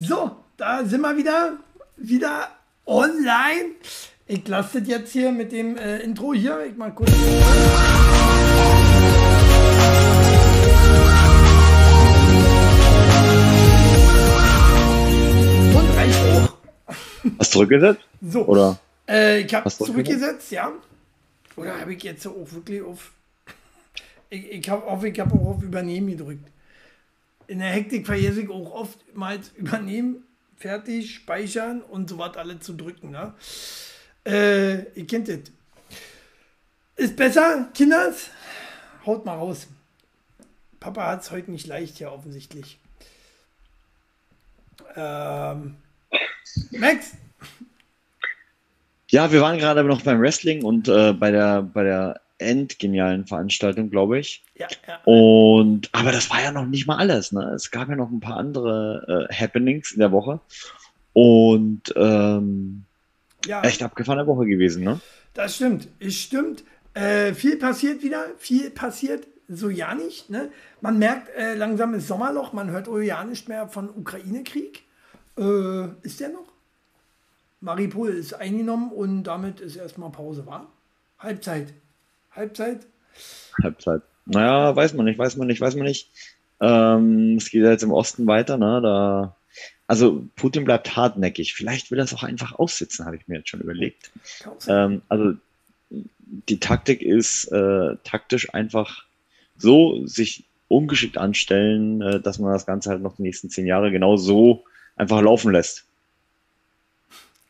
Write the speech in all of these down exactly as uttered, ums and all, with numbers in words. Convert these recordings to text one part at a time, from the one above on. So, da sind wir wieder, wieder online. Ich lasse das jetzt hier mit dem äh, Intro hier. Ich mal kurz. Und reicht hoch. Hast du zurückgesetzt? So. Oder? Äh, ich habe zurückgesetzt, ja. Oder habe ich jetzt auch wirklich auf. Ich, ich habe auch, hab auch auf Übernehmen gedrückt. In der Hektik vergesse ich auch oftmals übernehmen, fertig, speichern und so was alle zu drücken. Ne? Äh, ihr kennt das. Ist besser, Kinders? Haut mal raus. Papa hat es heute nicht leicht, ja, offensichtlich. Ähm, Max? Ja, wir waren gerade noch beim Wrestling und äh, bei der, bei der endgenialen Veranstaltung, glaube ich. Ja, ja. Und aber das war ja noch nicht mal alles. Ne? Es gab ja noch ein paar andere äh, Happenings in der Woche. Und ähm, ja. Echt abgefahrene Woche gewesen, ne? Das stimmt, es stimmt. Äh, viel passiert wieder, viel passiert so ja nicht. Ne? Man merkt äh, langsam ist Sommerloch, man hört oh ja nicht mehr von Ukraine-Krieg. Äh, ist der noch? Mariupol ist eingenommen und damit ist erstmal Pause, war? Halbzeit. Halbzeit? Halbzeit. Naja, weiß man nicht, weiß man nicht, weiß man nicht. Ähm, es geht ja jetzt im Osten weiter, ne? Da, also Putin bleibt hartnäckig. Vielleicht will er es auch einfach aussitzen, habe ich mir jetzt schon überlegt. Ähm, also die Taktik ist äh, taktisch einfach so, sich ungeschickt anstellen, äh, dass man das Ganze halt noch die nächsten zehn Jahre genau so einfach laufen lässt.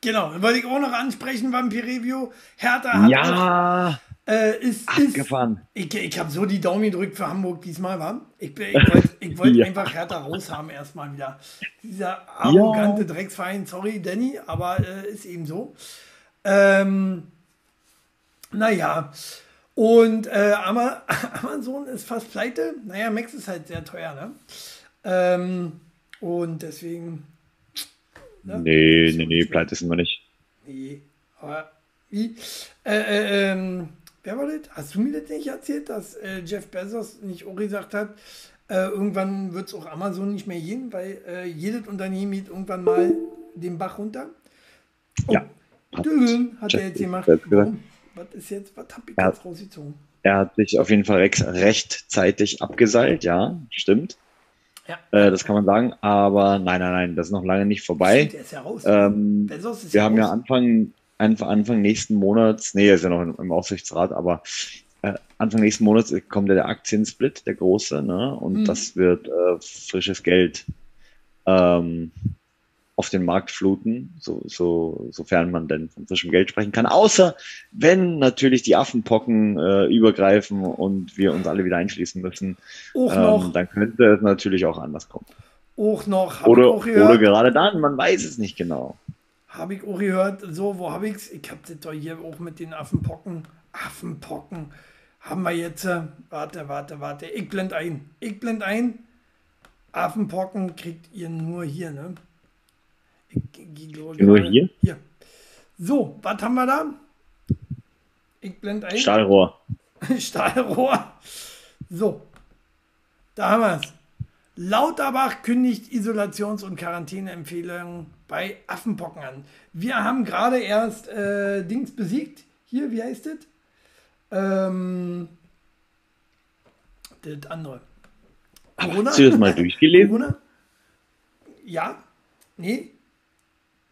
Genau, dann wollte ich auch noch ansprechen beim Peer-Review. Hertha hat ja. Äh, ist, ist, ich ich habe so die Daumen gedrückt für Hamburg diesmal, war. Ich, ich wollte ich wollt ja. einfach Hertha raus haben erstmal wieder. Dieser arrogante ja. Drecksverein, sorry Danny, aber äh, ist eben so. Ähm, naja, und äh, Amazon ist fast pleite. Naja, Max ist halt sehr teuer, ne? Ähm, und deswegen... Ne? Nee, nee, nee, pleite sind wir nicht. Nee, aber wie? Äh, ähm... Wer war das? Hast du mir das nicht erzählt, dass äh, Jeff Bezos nicht auch gesagt hat, äh, irgendwann wird es auch Amazon nicht mehr gehen, weil äh, jedes Unternehmen geht irgendwann mal den Bach runter? Oh, ja. Hat, hat er jetzt gemacht. Warum? Was ist jetzt? Was habe ich er, jetzt rausgezogen? Er hat sich auf jeden Fall recht, rechtzeitig abgeseilt, ja, stimmt. Ja. Äh, das kann man sagen, aber nein, nein, nein, das ist noch lange nicht vorbei. Stimmt, der ist ja raus. Ähm, Bezos ist wir ja haben raus. ja Anfang... Einfach Anfang nächsten Monats, nee, ist ja noch im, im Aufsichtsrat, aber äh, Anfang nächsten Monats kommt ja der Aktiensplit, der große, ne? Und mhm. das wird äh, frisches Geld ähm, auf den Markt fluten, so, so, sofern man denn von frischem Geld sprechen kann. Außer wenn natürlich die Affenpocken äh, übergreifen und wir uns alle wieder einschließen müssen, auch noch. Ähm, dann könnte es natürlich auch anders kommen. Auch noch. Oder, auch oder gerade dann, man weiß es nicht genau. Habe ich auch gehört, so, wo habe ich es? Ich habe das doch hier auch mit den Affenpocken. Affenpocken haben wir jetzt. Warte, warte, warte. Ich blende ein. Ich blende ein. Affenpocken kriegt ihr nur hier, ne? Ich, ich, ich, ich, nur hier? Hier. So, was haben wir da? Ich blende ein. Stahlrohr. Stahlrohr. So. Da haben wir es. Lauterbach kündigt Isolations- und Quarantäneempfehlungen bei Affenpocken an. Wir haben gerade erst äh, Dings besiegt. Hier, wie heißt das? Ähm, das andere. Corona? Hast du das mal durchgelesen? Corona? Ja? Nee?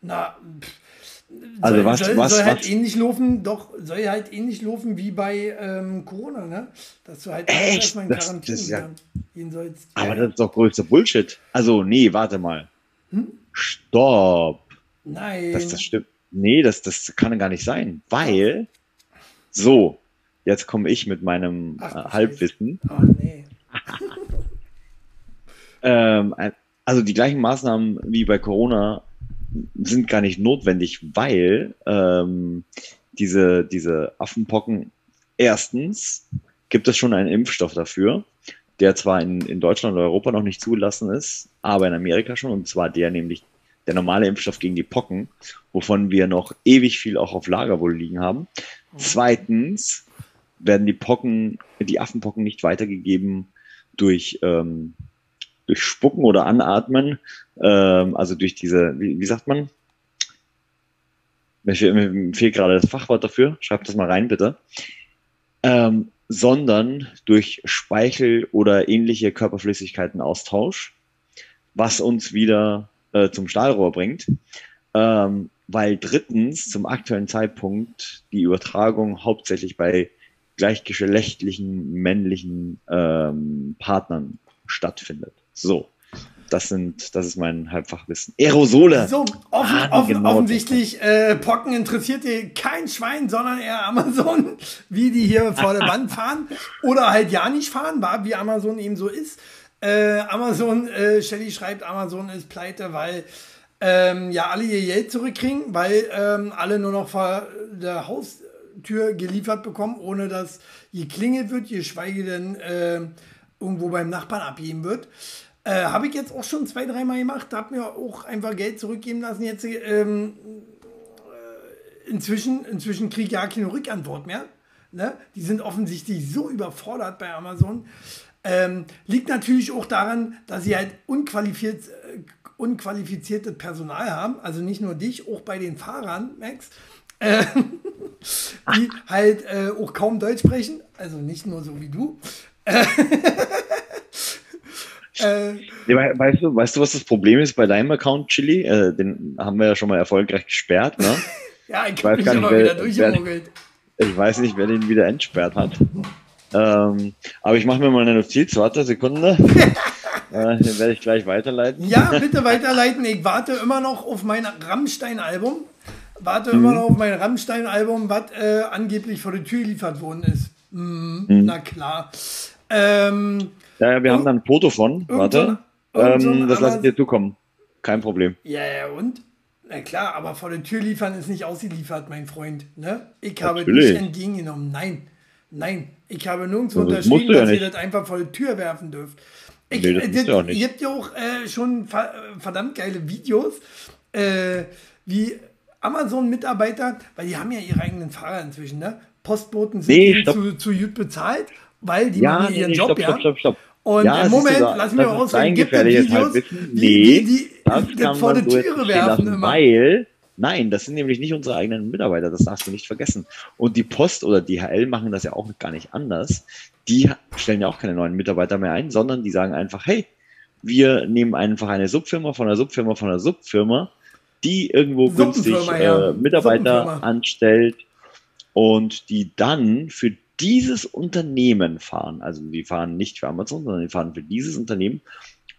Na, pff. Also soll, was, soll, was, soll halt was? ähnlich laufen, doch, soll halt ähnlich laufen wie bei ähm, Corona, ne? Dass du halt echt? erstmal in Quarantäne ja... gehen sollst. Aber das ist doch größter Bullshit. Also, nee, warte mal. Hm? Stopp. Nein. Das, das stimmt. Nee, das, das kann gar nicht sein, weil so, jetzt komme ich mit meinem Ach, äh, Halbwissen. Oh, nee. ähm, also die gleichen Maßnahmen wie bei Corona sind gar nicht notwendig, weil ähm, diese, diese Affenpocken, erstens gibt es schon einen Impfstoff dafür, der zwar in, in Deutschland oder Europa noch nicht zugelassen ist, aber in Amerika schon, und zwar der nämlich der normale Impfstoff gegen die Pocken, wovon wir noch ewig viel auch auf Lager wohl liegen haben. Mhm. Zweitens werden die Pocken, die Affenpocken nicht weitergegeben durch ähm, durch Spucken oder Anatmen, ähm, also durch diese, wie, wie sagt man? Mir fehlt gerade das Fachwort dafür, schreibt das mal rein, bitte. Ähm, sondern durch Speichel oder ähnliche Körperflüssigkeitenaustausch, was uns wieder äh, zum Stahlrohr bringt, ähm, weil drittens zum aktuellen Zeitpunkt die Übertragung hauptsächlich bei gleichgeschlechtlichen männlichen ähm, Partnern stattfindet. So, das sind, das ist mein Halbfachwissen. Aerosole. So offen, ah, offen, genau offensichtlich äh, Pocken interessiert dir kein Schwein, sondern eher Amazon, wie die hier vor der Wand fahren oder halt ja nicht fahren, wie Amazon eben so ist. Äh, Amazon, äh, Shelley schreibt, Amazon ist pleite, weil ähm, ja alle ihr Geld zurückkriegen, weil ähm, alle nur noch vor der Haus Tür geliefert bekommen, ohne dass geklingelt wird, geschweige denn äh, irgendwo beim Nachbarn abgeben wird. Äh, habe ich jetzt auch schon zwei, dreimal gemacht, habe mir auch einfach Geld zurückgeben lassen. Jetzt ähm, inzwischen, inzwischen kriege ich ja keine Rückantwort mehr. Ne? Die sind offensichtlich so überfordert bei Amazon. Ähm, liegt natürlich auch daran, dass sie halt unqualifiziert, äh, unqualifiziertes Personal haben, also nicht nur dich, auch bei den Fahrern, Max. Äh, die halt äh, auch kaum Deutsch sprechen, also nicht nur so wie du. Äh, äh, weißt du, weißt du, was das Problem ist bei deinem Account, Chili? Äh, den haben wir ja schon mal erfolgreich gesperrt, ne? Ja, ich habe mich schon mal wieder durchgemogelt. Ich weiß nicht, wer den wieder entsperrt hat. Ähm, aber ich mache mir mal eine Notiz, warte eine Sekunde. äh, den werde ich gleich weiterleiten. Ja, bitte weiterleiten. Ich warte immer noch auf mein Rammstein-Album. Warte mhm. immer noch auf mein Rammstein-Album, was äh, angeblich vor der Tür geliefert worden ist. Mhm, mhm. Na klar. Ähm, ja, ja, wir haben da ein Foto von. Warte. Ähm, das lasse ich dir zukommen. Kein Problem. Ja, ja, und? Na klar, aber vor der Tür liefern ist nicht ausgeliefert, mein Freund. Ne? Ich habe Natürlich. nicht entgegengenommen. Nein, nein. Ich habe nirgendwo das unterschrieben, ja dass nicht. ihr das einfach vor die Tür werfen dürft. Ich, nee, das äh, das, ja auch nicht. Ihr habt ja auch äh, schon verdammt geile Videos, äh, wie Amazon-Mitarbeiter, weil die haben ja ihre eigenen Fahrer inzwischen, ne? Postboten sind nee, zu, zu gut bezahlt, weil die ja, machen ihren nee, Job, stopp, ja. Stopp, stopp, stopp. Und ja, im Moment, da, lassen wir rausreden, gibt es Videos, nee, die, die, die das vor die Türe so werfen immer. Weil, nein, das sind nämlich nicht unsere eigenen Mitarbeiter, das darfst du nicht vergessen. Und die Post oder D H L machen das ja auch gar nicht anders. Die stellen ja auch keine neuen Mitarbeiter mehr ein, sondern die sagen einfach, hey, wir nehmen einfach eine Subfirma von der Subfirma von der Subfirma, die irgendwo günstig ja. äh, Mitarbeiter anstellt und die dann für dieses Unternehmen fahren. Also die fahren nicht für Amazon, sondern die fahren für dieses Unternehmen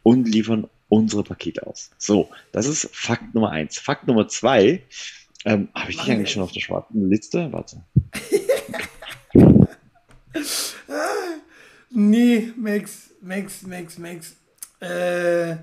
und liefern unsere Pakete aus. So, das ist Fakt Nummer eins. Fakt Nummer zwei, ähm, habe ich dich eigentlich schon auf der schwarzen Liste? Warte. Nee, Max, Max, Max, Max. Äh...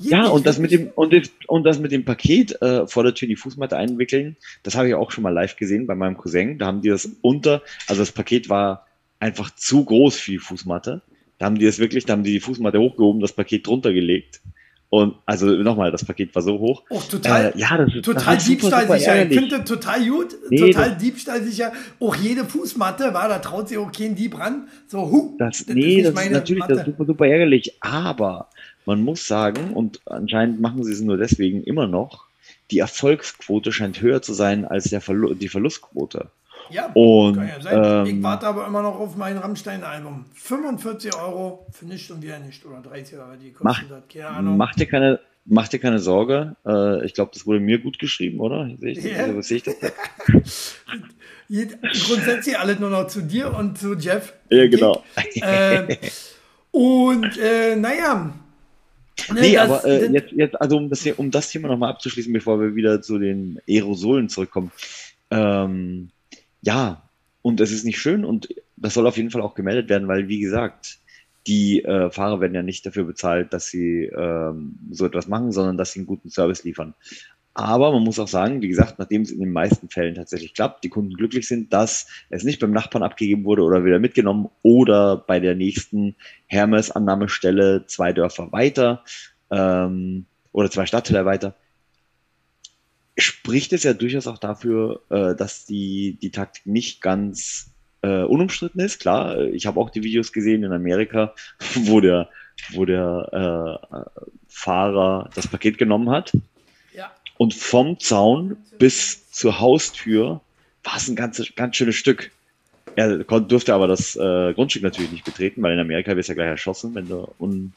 Ja, und das mit dem und, und das mit dem Paket äh, vor der Tür die Fußmatte einwickeln, das habe ich auch schon mal live gesehen bei meinem Cousin. Da haben die das unter, also das Paket war einfach zu groß für die Fußmatte. Da haben die das wirklich, da haben die die Fußmatte hochgehoben, das Paket drunter gelegt. Und also nochmal, das Paket war so hoch. Och, total, äh, ja, das ist total diebstahlsicher. Ich finde total gut, nee, total diebstahlsicher. Auch jede Fußmatte war, da traut sich auch kein Dieb ran. So, huh, das, das nee, ist das meine ist natürlich Matte. Das ist super, super ärgerlich. Aber man muss sagen, und anscheinend machen sie es nur deswegen immer noch, die Erfolgsquote scheint höher zu sein als der Verlu- die Verlustquote. Ja, und, kann ja sein. Ähm, ich warte aber immer noch auf mein Rammstein-Album. fünfundvierzig Euro für nichts und wieder nicht. Oder dreißig Euro, die kosten mach, das. Keine Ahnung. Mach dir keine, mach dir keine Sorge. Äh, ich glaube, das wurde mir gut geschrieben, oder? Sehe ich, yeah. also, seh ich das? Grundsätzlich alles nur noch zu dir und zu Jeff. Ja, genau. Äh, und äh, naja. Ne, nee, das, aber äh, jetzt, jetzt, also um das, um das Thema nochmal abzuschließen, bevor wir wieder zu den Aerosolen zurückkommen. Ähm, Ja, und es ist nicht schön und das soll auf jeden Fall auch gemeldet werden, weil, wie gesagt, die äh, Fahrer werden ja nicht dafür bezahlt, dass sie ähm, so etwas machen, sondern dass sie einen guten Service liefern. Aber man muss auch sagen, wie gesagt, nachdem es in den meisten Fällen tatsächlich klappt, die Kunden glücklich sind, dass es nicht beim Nachbarn abgegeben wurde oder wieder mitgenommen oder bei der nächsten Hermes-Annahmestelle zwei Dörfer weiter ähm, oder zwei Stadtteile weiter, spricht es ja durchaus auch dafür, dass die, die Taktik nicht ganz äh, unumstritten ist. Klar, ich habe auch die Videos gesehen in Amerika, wo der wo der äh, Fahrer das Paket genommen hat. Ja. Und vom Zaun bis zur Haustür war es ein ganz, ganz schönes Stück. Er durfte aber das äh, Grundstück natürlich nicht betreten, weil in Amerika wirst du ja gleich erschossen, wenn du un,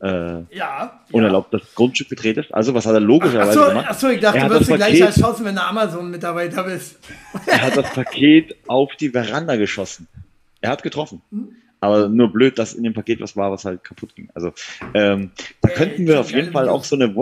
äh, ja, ja. unerlaubt das Grundstück betretest. Also was hat er logischerweise ach so, gemacht? Achso, ich dachte, du wirst gleich erschossen, wenn du Amazon-Mitarbeiter bist. Er hat das Paket auf die Veranda geschossen. Er hat getroffen. Hm? Aber nur blöd, dass in dem Paket was war, was halt kaputt ging. Also ähm, da äh, könnten wir auf jeden Fall auch so eine,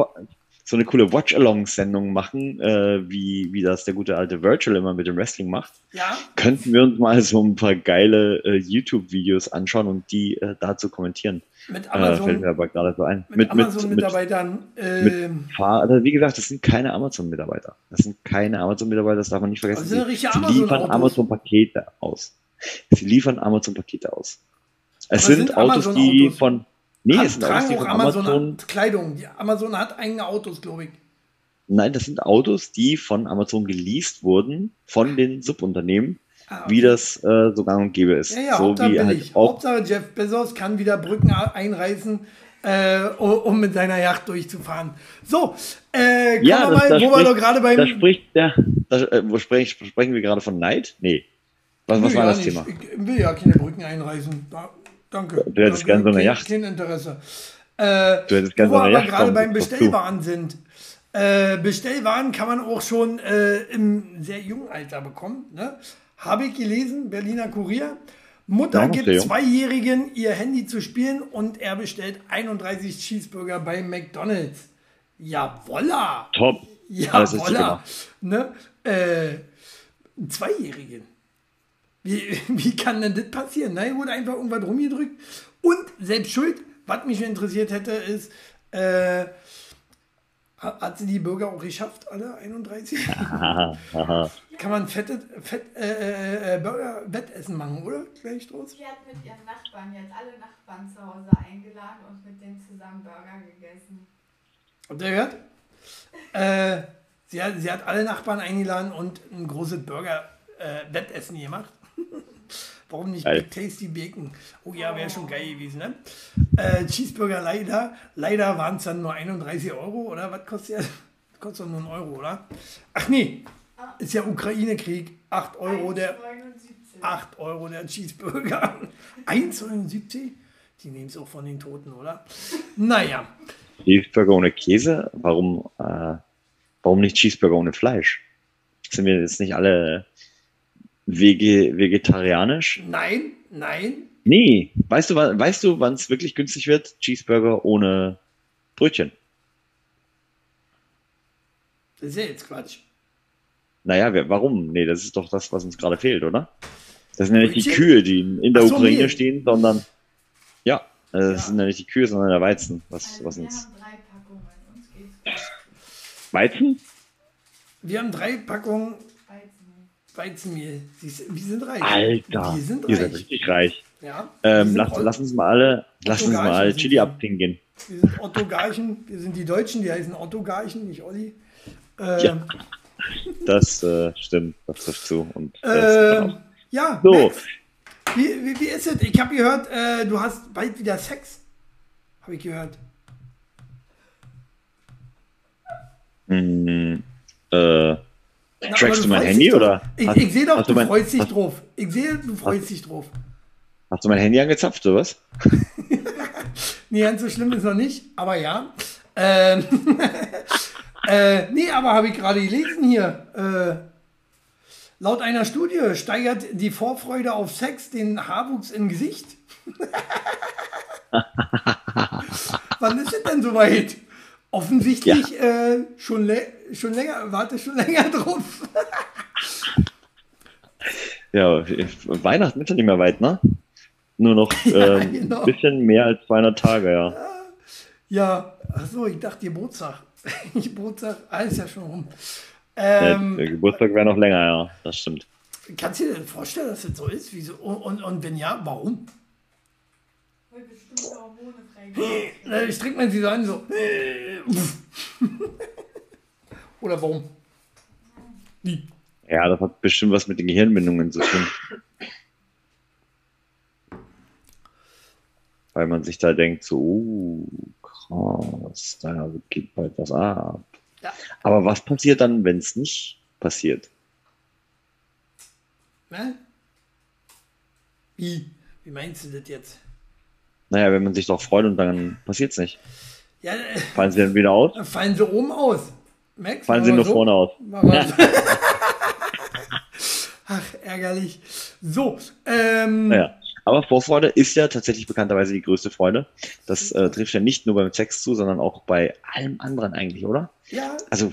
so eine coole Watch-Along-Sendung machen, äh, wie, wie das der gute alte Virtual immer mit dem Wrestling macht. Ja. Könnten wir uns mal so ein paar geile äh, YouTube-Videos anschauen und die äh, dazu kommentieren. Mit Amazon. Äh, fällt mir aber gerade so ein. Mit, mit Amazon-Mitarbeitern. Äh, also wie gesagt, das sind keine Amazon-Mitarbeiter. Das sind keine Amazon-Mitarbeiter, das darf man nicht vergessen. Sie liefern Amazon-Pakete aus. Sie liefern Amazon-Pakete aus. Es sind, sind Autos, Amazon die Autos? Von... Nee, Ach, es sind Autos, die von Amazon... Amazon Kleidung. Die Amazon hat eigene Autos, glaube ich. Nein, das sind Autos, die von Amazon geleast wurden, von den Subunternehmen, ah, okay. wie das äh, so gang und gäbe ist. Ja, ja, so Hauptsache, wie halt auch Hauptsache Jeff Bezos kann wieder Brücken einreißen, äh, um mit seiner Yacht durchzufahren. So, äh, kommen ja, wir das, mal, das wo spricht, wir doch gerade beim... Da spricht der... Da, äh, wo sprechen, sprechen wir gerade von Neid? Nee. Was, was war ja das nicht. Thema? Ich will ja keine Brücken einreißen. Da, danke. Du hättest gerne so eine Yacht. Kein Interesse. Äh, du hättest gerne so eine Yacht. Wo wir gerade beim Bestellwaren sind. Äh, Bestellwaren kann man auch schon äh, im sehr jungen Alter bekommen. Ne? Habe ich gelesen, Berliner Kurier. Mutter Nein, gibt Zweijährigen ihr Handy zu spielen und er bestellt einunddreißig Cheeseburger bei McDonald's. Jawolla! Top! Jawolla! Ne? Äh, Zweijährigen. Wie, wie kann denn das passieren? Na, hier wurde einfach irgendwas rumgedrückt. Und selbst schuld, was mich interessiert hätte, ist, äh, hat sie die Bürger auch geschafft, alle einunddreißig? Aha, aha. Kann man fette, fett, äh, äh, Burger-Wettessen machen, oder? Gleich draus? Die hat mit ihren Nachbarn jetzt alle Nachbarn zu Hause eingeladen und mit denen zusammen Burger gegessen. Habt ihr gehört? äh, sie, hat, sie hat alle Nachbarn eingeladen und ein großes Burger-Wettessen äh, gemacht. Warum nicht Big Tasty Bacon? Oh ja, wäre schon geil gewesen, ne? Äh, Cheeseburger leider. Leider waren es dann nur einunddreißig Euro, oder? Was kostet das? Das kostet doch nur einen Euro, oder? Ach nee, ist ja Ukraine-Krieg. acht Euro der... acht Euro der Cheeseburger. eins neunundsiebzig? Die nehmen es auch von den Toten, oder? Naja. Cheeseburger ohne Käse? Warum, äh, warum nicht Cheeseburger ohne Fleisch? Sind wir jetzt nicht alle... Wege, vegetarianisch? Nein, nein. Nee, weißt du, weißt du, wann es wirklich günstig wird? Cheeseburger ohne Brötchen. Das ist ja jetzt Quatsch. Naja, wer, warum? Nee, das ist doch das, was uns gerade fehlt, oder? Das sind ja nicht die Kühe, die in der Ach so, Ukraine nee. stehen, sondern ja, das ja. sind ja nicht die Kühe, sondern der Weizen. Was, also was wir uns... haben drei Packungen, uns geht's gut. Weizen? Wir haben drei Packungen Weizenmehl. Wir sind reich. Alter, wir sind, sind richtig reich. Ja, ähm, lass, lass uns mal alle, lass uns mal alle Chili abdingen gehen. Wir sind Ottogarchen, wir sind die Deutschen, die heißen Ottogarchen, nicht Olli. Ähm, ja, das äh, stimmt, das trifft zu. Und das ähm, ja, so. Max, wie, wie, wie ist es? Ich habe gehört, äh, du hast bald wieder Sex. Habe ich gehört. Mm, äh. Na, trackst du mein Handy oder? Ich, hast, ich sehe doch, du, mein, freust dich hast, drauf. Ich sehe, du freust hast, dich drauf. Hast du mein Handy angezapft oder was? Nee, ganz so schlimm ist noch nicht, aber ja. Ähm, äh, nee, aber habe ich gerade gelesen hier. Äh, laut einer Studie steigert die Vorfreude auf Sex den Haarwuchs im Gesicht. Wann ist es denn soweit? Offensichtlich ja. äh, schon, schon länger, warte schon länger drauf. Ja, Weihnachten ist ja nicht mehr weit, ne? Nur noch ein ja, ähm, genau. bisschen mehr als zweihundert Tage, ja. Ja, achso, ich dachte Geburtstag. Geburtstag, alles ja schon rum. Ähm, der, der Geburtstag wäre noch länger, ja, das stimmt. Kannst du dir denn vorstellen, dass das so ist? Wieso? Und, und, und wenn ja, warum? Weil bestimmte Hormone freigeben. Ich trinke man sie so an, so. Oder warum? Wie? Ja, das hat bestimmt was mit den Gehirnbindungen zu tun. weil man sich da denkt, so, uh, krass, da geht bald was ab. Ja. Aber was passiert dann, wenn es nicht passiert? Ne? Wie? Wie meinst du das jetzt? Naja, wenn man sich doch freut und dann passiert es nicht. Ja, fallen sie dann wieder aus? Fallen sie oben aus. Max, fallen sie nur so vorne aus. Ach, ärgerlich. So, ähm... Naja. Aber Vorfreude ist ja tatsächlich bekannterweise die größte Freude. Das äh, trifft ja nicht nur beim Sex zu, sondern auch bei allem anderen eigentlich, oder? Ja. Also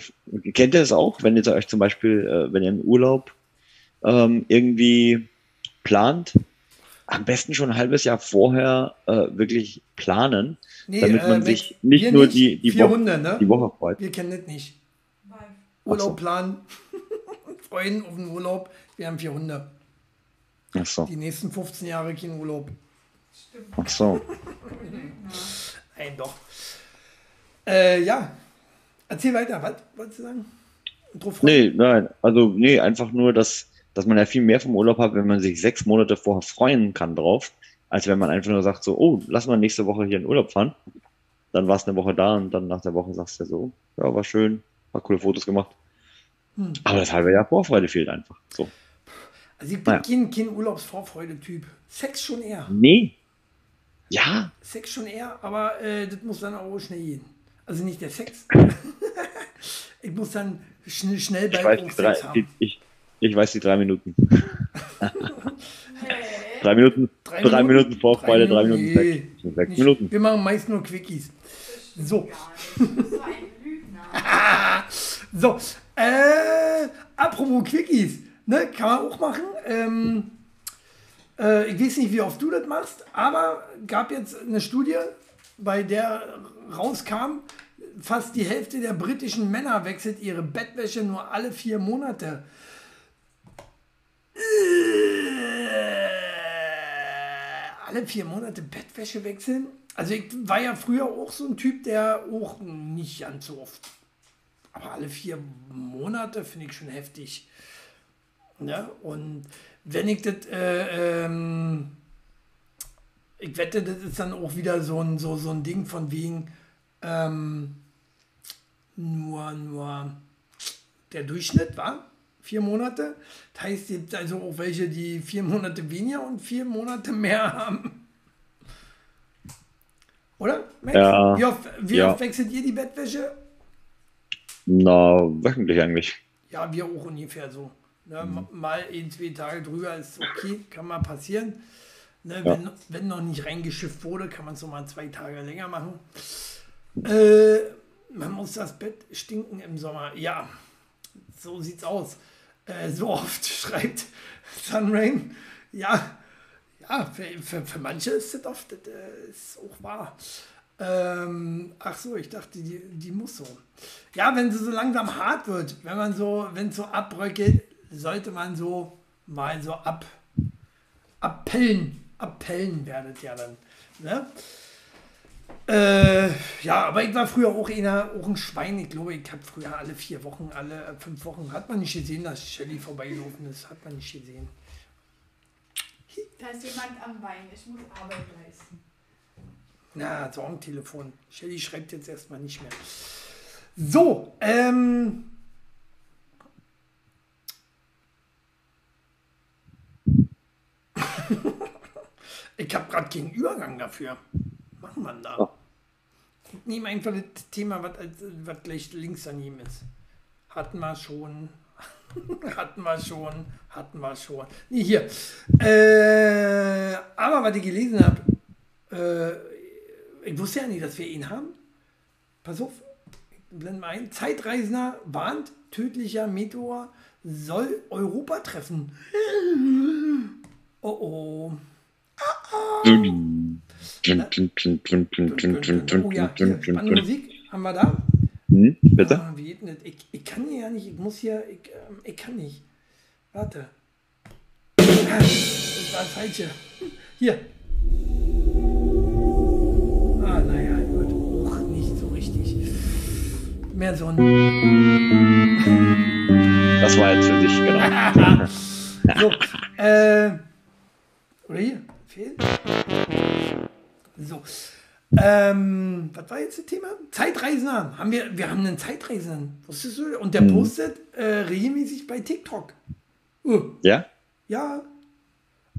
kennt ihr das auch, wenn ihr euch zum Beispiel, äh, wenn ihr einen Urlaub ähm, irgendwie plant, am besten schon ein halbes Jahr vorher äh, wirklich planen, nee, damit man äh, sich nicht nur nicht die, die, Woche, Hunde, ne? die Woche freut. Wir kennen das nicht. Nein. Urlaub so. Planen, freuen auf den Urlaub, wir haben vier Hunde. Ach so. Die nächsten fünfzehn Jahre kein Urlaub. Stimmt. Ach so. Nein, doch. Äh, ja. Erzähl weiter, was wolltest du sagen? Nee, nein. Also, nee, einfach nur, dass, dass man ja viel mehr vom Urlaub hat, wenn man sich sechs Monate vorher freuen kann drauf, als wenn man einfach nur sagt, so, oh, lass mal nächste Woche hier in Urlaub fahren. Dann war es eine Woche da und dann nach der Woche sagst du ja so, ja, war schön, paar coole Fotos gemacht. Hm. Aber das halbe Jahr Vorfreude fehlt einfach. So. Also ich bin ja kein, kein Urlaubsvorfreude-Typ. Sex schon eher. Nee. Ja. Sex schon eher, aber äh, das muss dann auch schnell gehen. Also nicht der Sex. Ich muss dann schnell, schnell bei Sex drei, haben. Die, ich, ich weiß die drei Minuten. drei Minuten. Drei, drei Minuten, Minuten Vorfreude, drei Minuten, drei Minuten nee, Sex. Sechs nicht, Minuten. Wir machen meist nur Quickies. So. So. Äh, apropos Quickies. Ne, kann man auch machen. Ähm, äh, ich weiß nicht, wie oft du das machst, aber gab jetzt eine Studie, bei der rauskam, fast die Hälfte der britischen Männer wechselt ihre Bettwäsche nur alle vier Monate. Äh, alle vier Monate Bettwäsche wechseln? Also ich war ja früher auch so ein Typ, der auch nicht ganz so oft. Aber alle vier Monate finde ich schon heftig. Ja, und wenn ich das, äh, ähm, ich wette, das ist dann auch wieder so ein, so, so ein Ding von wegen, ähm, nur, nur der Durchschnitt war vier Monate. Das heißt, es gibt also auch welche, die vier Monate weniger und vier Monate mehr haben. Oder, Max? Ja, wie oft, wie ja. oft wechselt ihr die Bettwäsche? Na, wöchentlich eigentlich. Ja, wir auch ungefähr so. Ne, mhm. Mal in zwei Tage drüber ist okay, kann mal passieren. Ne, ja. wenn, wenn noch nicht reingeschifft wurde, kann man es nochmal zwei Tage länger machen. Äh, man muss das Bett stinken im Sommer. Ja, so sieht's aus. Äh, so oft schreibt Sunrain. Ja, ja für, für, für manche ist das oft, das ist auch wahr. Ähm, ach so, ich dachte, die, die muss so. Ja, wenn sie so langsam hart wird, wenn man so, wenn es so abbröckelt, sollte man so mal so ab, abpellen, abpellen werdet ja dann. Ne? Äh, ja, aber ich war früher auch, einer, auch ein Schwein, ich glaube, ich habe früher alle vier Wochen, alle fünf Wochen, hat man nicht gesehen, dass Shelly vorbeigelaufen ist, hat man nicht gesehen. Da ist jemand am Wein, ich muss Arbeit leisten. Na, so am Telefon. Shelly schreibt jetzt erstmal nicht mehr. So, ähm... Ich habe gerade keinen Übergang dafür. Machen wir da. Ja. Ich nehme einfach das Thema, was, was gleich links daneben ist. Hatten wir schon. Hatten wir schon. Hatten wir schon. Nee, hier. Äh, aber was ich gelesen habe, äh, ich wusste ja nicht, dass wir ihn haben. Pass auf, ich blende mal ein. Zeitreisender warnt, tödlicher Meteor soll Europa treffen. Oh oh. Oh, oh. Oh ja, hier, spannende Musik haben wir da. Hm, bitte? Ah, wie geht denn das? Ich, ich kann hier ja nicht, ich muss hier, ich, ähm, ich kann nicht. Warte. Das war das Falsche. Hier. Ah, naja, wird auch nicht so richtig. Mehr so ein... Das war jetzt für dich, genau. So, äh... Oder hier? Fehlt? So. Ähm, was war jetzt das Thema? Zeitreisender. Haben wir, wir haben einen Zeitreisender. Wusstest du? Und der mhm. postet äh, regelmäßig bei TikTok. Uh. Ja? Ja.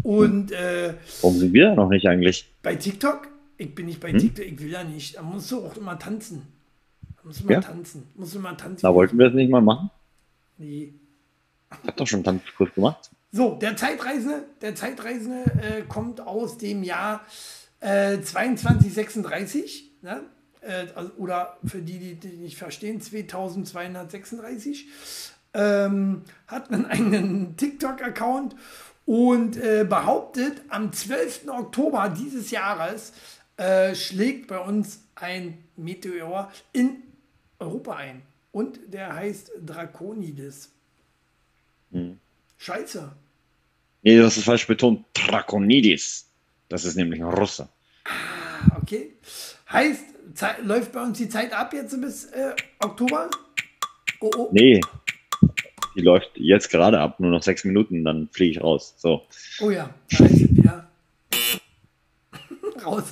Und äh, warum sind wir da noch nicht eigentlich? Bei TikTok? Ich bin nicht bei hm? TikTok, ich will ja nicht. Da musst du auch immer tanzen. Da musst du mal ja? tanzen. Musst du mal tanzen. Da wollten wir das nicht mal machen? Nee. Hat doch schon Tanzkurs gemacht. So, der Zeitreisende, der Zeitreisende äh, kommt aus dem Jahr äh, zweiundzwanzig sechsunddreißig. Ne? Äh, also, oder für die, die, die nicht verstehen, zweitausendzweihundertsechsunddreißig. Ähm, hat einen eigenen TikTok-Account und äh, behauptet, am zwölften Oktober dieses Jahres äh, schlägt bei uns ein Meteor in Europa ein. Und der heißt Draconides. Hm. Scheiße. Nee, das ist falsch betont. Draconides. Das ist nämlich ein Russe. Ah, okay. Heißt, Zeit, läuft bei uns die Zeit ab jetzt bis äh, Oktober? Oh, oh. Nee. Die läuft jetzt gerade ab, nur noch sechs Minuten, dann fliege ich raus. So. Oh ja, da ist sie wieder raus.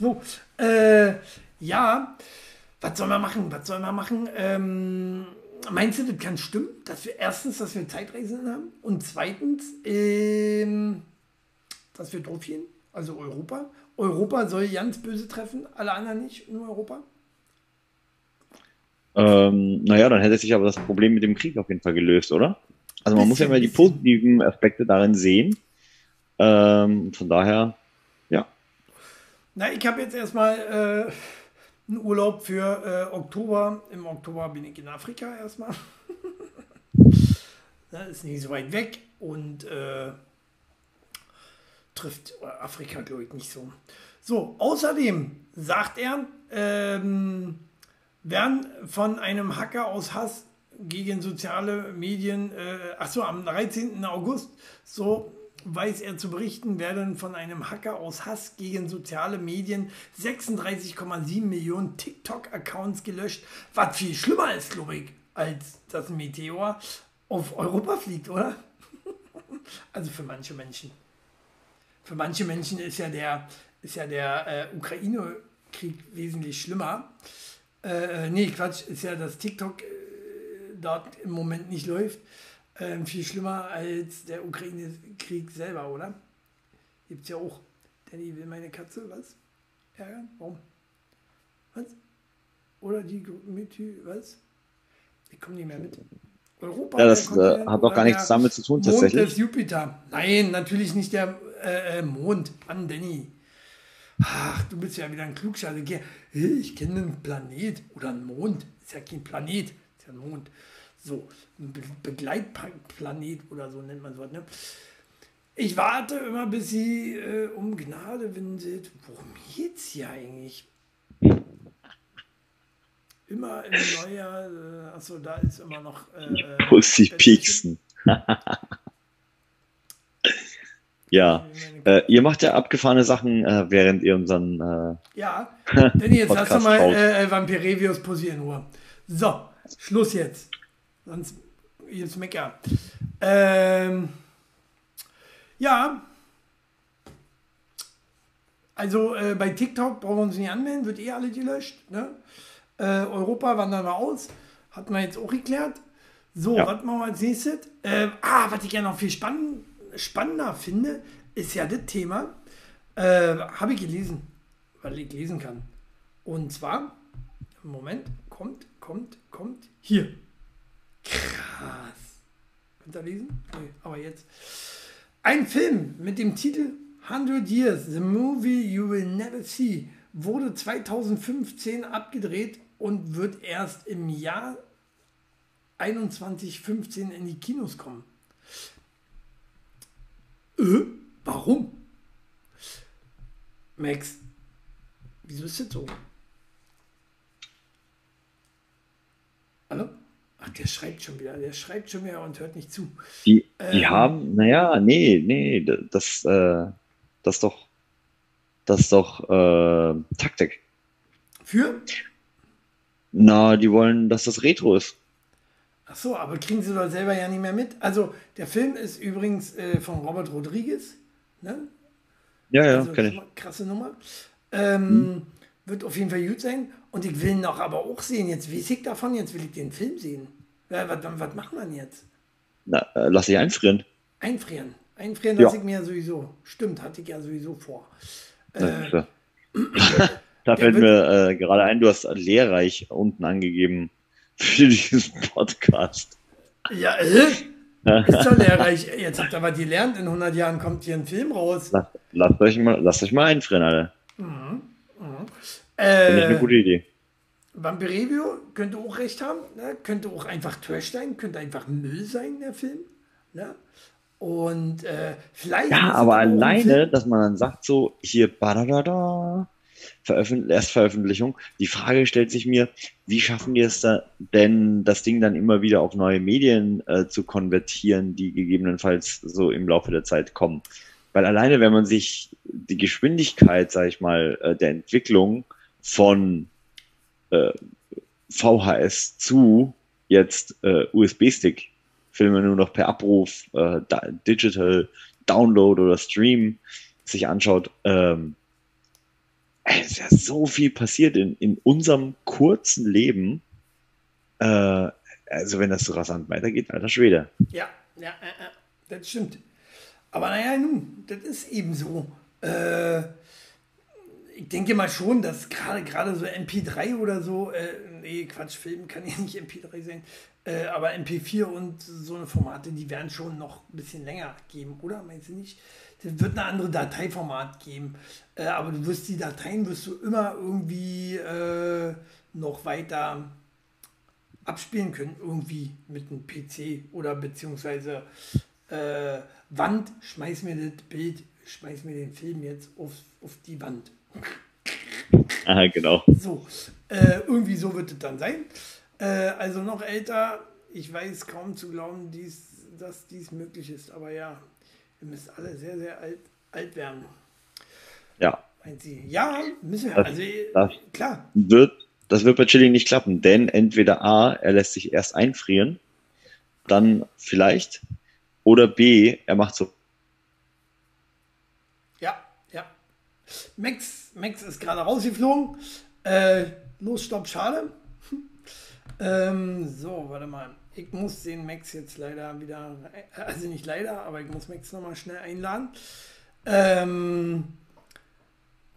So, äh, ja, was soll man machen? Was soll man machen? Ähm, meinst du, das kann stimmen, dass wir erstens, dass wir Zeitreisen haben und zweitens, ähm, dass wir drauf gehen? Also Europa. Europa soll ganz böse treffen, alle anderen nicht, nur Europa. Ähm, naja, dann hätte sich aber das Problem mit dem Krieg auf jeden Fall gelöst, oder? Also man bisschen, muss ja immer die positiven Aspekte darin sehen. Ähm, von daher, ja. Na, ich habe jetzt erstmal äh, einen Urlaub für äh, Oktober. Im Oktober bin ich in Afrika erstmal. Ist nicht so weit weg und äh, trifft Afrika, glaube ich, nicht so. So, außerdem sagt er, ähm, werden von einem Hacker aus Hass gegen soziale Medien, äh, ach so, am dreizehnten August, so weiß er zu berichten, werden von einem Hacker aus Hass gegen soziale Medien sechsunddreißig Komma sieben Millionen TikTok-Accounts gelöscht, was viel schlimmer ist, glaube ich, als dass ein Meteor auf Europa fliegt, oder? Also für manche Menschen. Für manche Menschen ist ja der, ist ja der äh, Ukraine-Krieg wesentlich schlimmer. Äh, nee, Quatsch, ist ja, dass TikTok äh, dort im Moment nicht läuft. Äh, viel schlimmer als der Ukraine-Krieg selber, oder? Gibt's ja auch. Danny will meine Katze, was? Ärgern? Warum? Was? Oder die Mythi, was? Ich komme nicht mehr mit. Europa. Ja, das äh, hat doch gar nichts damit zu tun, Mond tatsächlich. Mond des Jupiter. Nein, natürlich nicht der äh, Mond. Mann, Danny. Ach, du bist ja wieder ein Klugscheißer. Ich kenne einen Planet oder einen Mond. Ist ja kein Planet, ist ja ein Mond. So, ein Be Begleitplanet oder so nennt man sowas. Ne? Ich warte immer, bis sie äh, um Gnade windet. Worum geht's hier eigentlich? Immer im Neujahr. Äh, achso, da ist immer noch. Äh, ich muss sie pieksen. Ja, äh, ihr macht ja abgefahrene Sachen, äh, während ihr unseren äh, ja, denn jetzt Podcast lass doch mal äh, Vampirevius posieren, Ruhe. So, Schluss jetzt. Sonst jetzt mecker. Ähm, ja, also äh, bei TikTok brauchen wir uns nicht anmelden, wird eh alle gelöscht. Ne? Äh, Europa wandern wir aus, hat man jetzt auch geklärt. So, ja. Was machen wir als nächstes? Äh, ah, was ich ja noch viel spannend spannender finde, ist ja das Thema, äh, habe ich gelesen, weil ich lesen kann. Und zwar, Moment, kommt, kommt, kommt, hier. Krass. Könnt ihr lesen? Okay, aber jetzt. Ein Film mit dem Titel hundert Years, The Movie You Will Never See, wurde zweitausendfünfzehn abgedreht und wird erst im Jahr einundzwanzig fünfzehn in die Kinos kommen. Äh, warum? Max, wieso ist das so? Hallo? Ach, der schreibt schon wieder, der schreibt schon wieder und hört nicht zu. Die, die ähm, haben, naja, nee, nee, das, äh, das doch, das doch, äh, Taktik. Für? Na, die wollen, dass das Retro ist. Ach so, aber kriegen sie doch selber ja nicht mehr mit. Also, der Film ist übrigens äh, von Robert Rodriguez. Ne? Ja, ja, also, kenne ich. Krasse Nummer. Ähm, mhm. Wird auf jeden Fall gut sein. Und ich will noch aber auch sehen, jetzt wie ich davon, jetzt will ich den Film sehen. Ja, was, was macht man jetzt? Na, äh, lass dich einfrieren. Einfrieren. Einfrieren lasse ja. ich mir ja sowieso. Stimmt, hatte ich ja sowieso vor. Äh, ja. Da fällt mir äh, gerade ein, du hast lehrreich unten angegeben für diesen Podcast. Ja, äh? Ist doch lehrreich. Jetzt habt ihr aber gelernt, in hundert Jahren kommt hier ein Film raus. Lass, lasst, euch mal, lasst euch mal einfrieren, alle. Mhm. Mhm. Äh, Finde ich eine gute Idee. Vampir Review könnte auch recht haben. Ne? Könnte auch einfach Trash sein. Könnte einfach Müll sein, der Film. Ne? Und äh, vielleicht... Ja, aber alleine, dass man dann sagt so, hier, badadada, Veröffent- Erstveröffentlichung. Die Frage stellt sich mir, wie schaffen die es da denn, das Ding dann immer wieder auf neue Medien äh, zu konvertieren, die gegebenenfalls so im Laufe der Zeit kommen. Weil alleine, wenn man sich die Geschwindigkeit, sag ich mal, äh, der Entwicklung von äh, V H S zu jetzt äh, U S B-Stick, Filme nur noch per Abruf, äh, Digital, Download oder Stream sich anschaut, ähm, es ist ja so viel passiert in, in unserem kurzen Leben. Äh, also wenn das so rasant weitergeht, alter Schwede. Ja, ja, äh, das stimmt. Aber naja, nun, das ist eben so. Äh, ich denke mal schon, dass gerade gerade so M P drei oder so, äh, nee, Quatsch, Film kann ja nicht M P drei sein, äh, aber M P vier und so eine Formate, die werden schon noch ein bisschen länger geben, oder? Meinst du nicht? Es wird eine andere Dateiformat geben, äh, aber du wirst die Dateien wirst du immer irgendwie äh, noch weiter abspielen können, irgendwie mit einem P C oder beziehungsweise äh, Wand, schmeiß mir das Bild, schmeiß mir den Film jetzt auf, auf die Wand. Ah, genau. So, äh, irgendwie so wird es dann sein. Äh, also noch älter, ich weiß kaum zu glauben, dies, dass dies möglich ist, aber ja. Wir müssen alle sehr, sehr alt, alt werden. Ja. Meint sie? Ja, müssen wir. Das, also, das klar. Wird, das wird bei Chilling nicht klappen, denn entweder A, er lässt sich erst einfrieren, dann vielleicht, oder B, er macht so. Ja, ja. Max, Max ist gerade rausgeflogen. Äh, los, stopp, schade. ähm, so, warte mal. Ich muss den Max jetzt leider wieder, also nicht leider, aber ich muss Max nochmal schnell einladen. Ähm,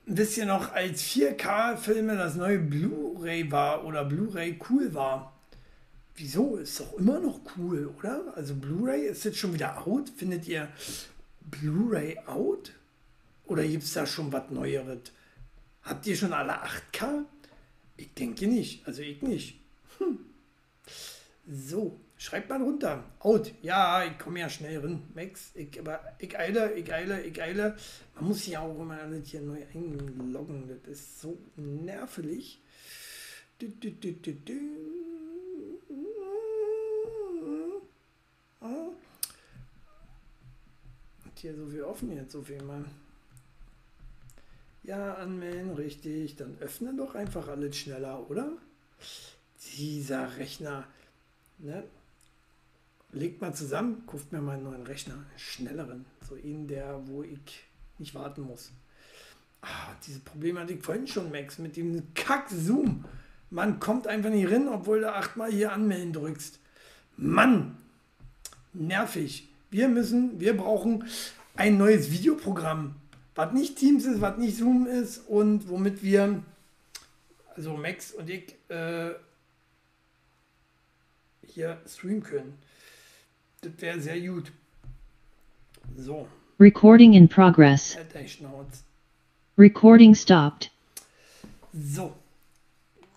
wisst ihr noch, als vier K Filme das neue Blu-ray war oder Blu-ray cool war? Wieso? Ist doch immer noch cool, oder? Also Blu-ray ist jetzt schon wieder out. Findet ihr Blu-ray out? Oder gibt es da schon was Neueres? Habt ihr schon alle acht K? Ich denke nicht, also ich nicht. Hm. So, schreibt mal runter. Out. Ja, ich komme ja schnell rin. Max, ich, aber ich eile, ich eile, ich eile. Man muss sich auch immer hier neu einloggen. Das ist so nervig. Hat hier so viel offen jetzt, so viel mal. Ja, anmelden, richtig. Dann öffnen doch einfach alles schneller, oder? Dieser Rechner. Ne? Legt mal zusammen, kauft mir mal einen neuen Rechner, einen schnelleren, so in der, wo ich nicht warten muss. Ah, diese Probleme hatte ich vorhin schon, Max, mit dem Kack-Zoom. Man kommt einfach nicht rein, obwohl du achtmal hier anmelden drückst. Mann, nervig. Wir müssen, wir brauchen ein neues Videoprogramm, was nicht Teams ist, was nicht Zoom ist und womit wir, also Max und ich, äh, hier streamen können. Das wäre sehr gut. So. Recording in progress. Recording stopped. So.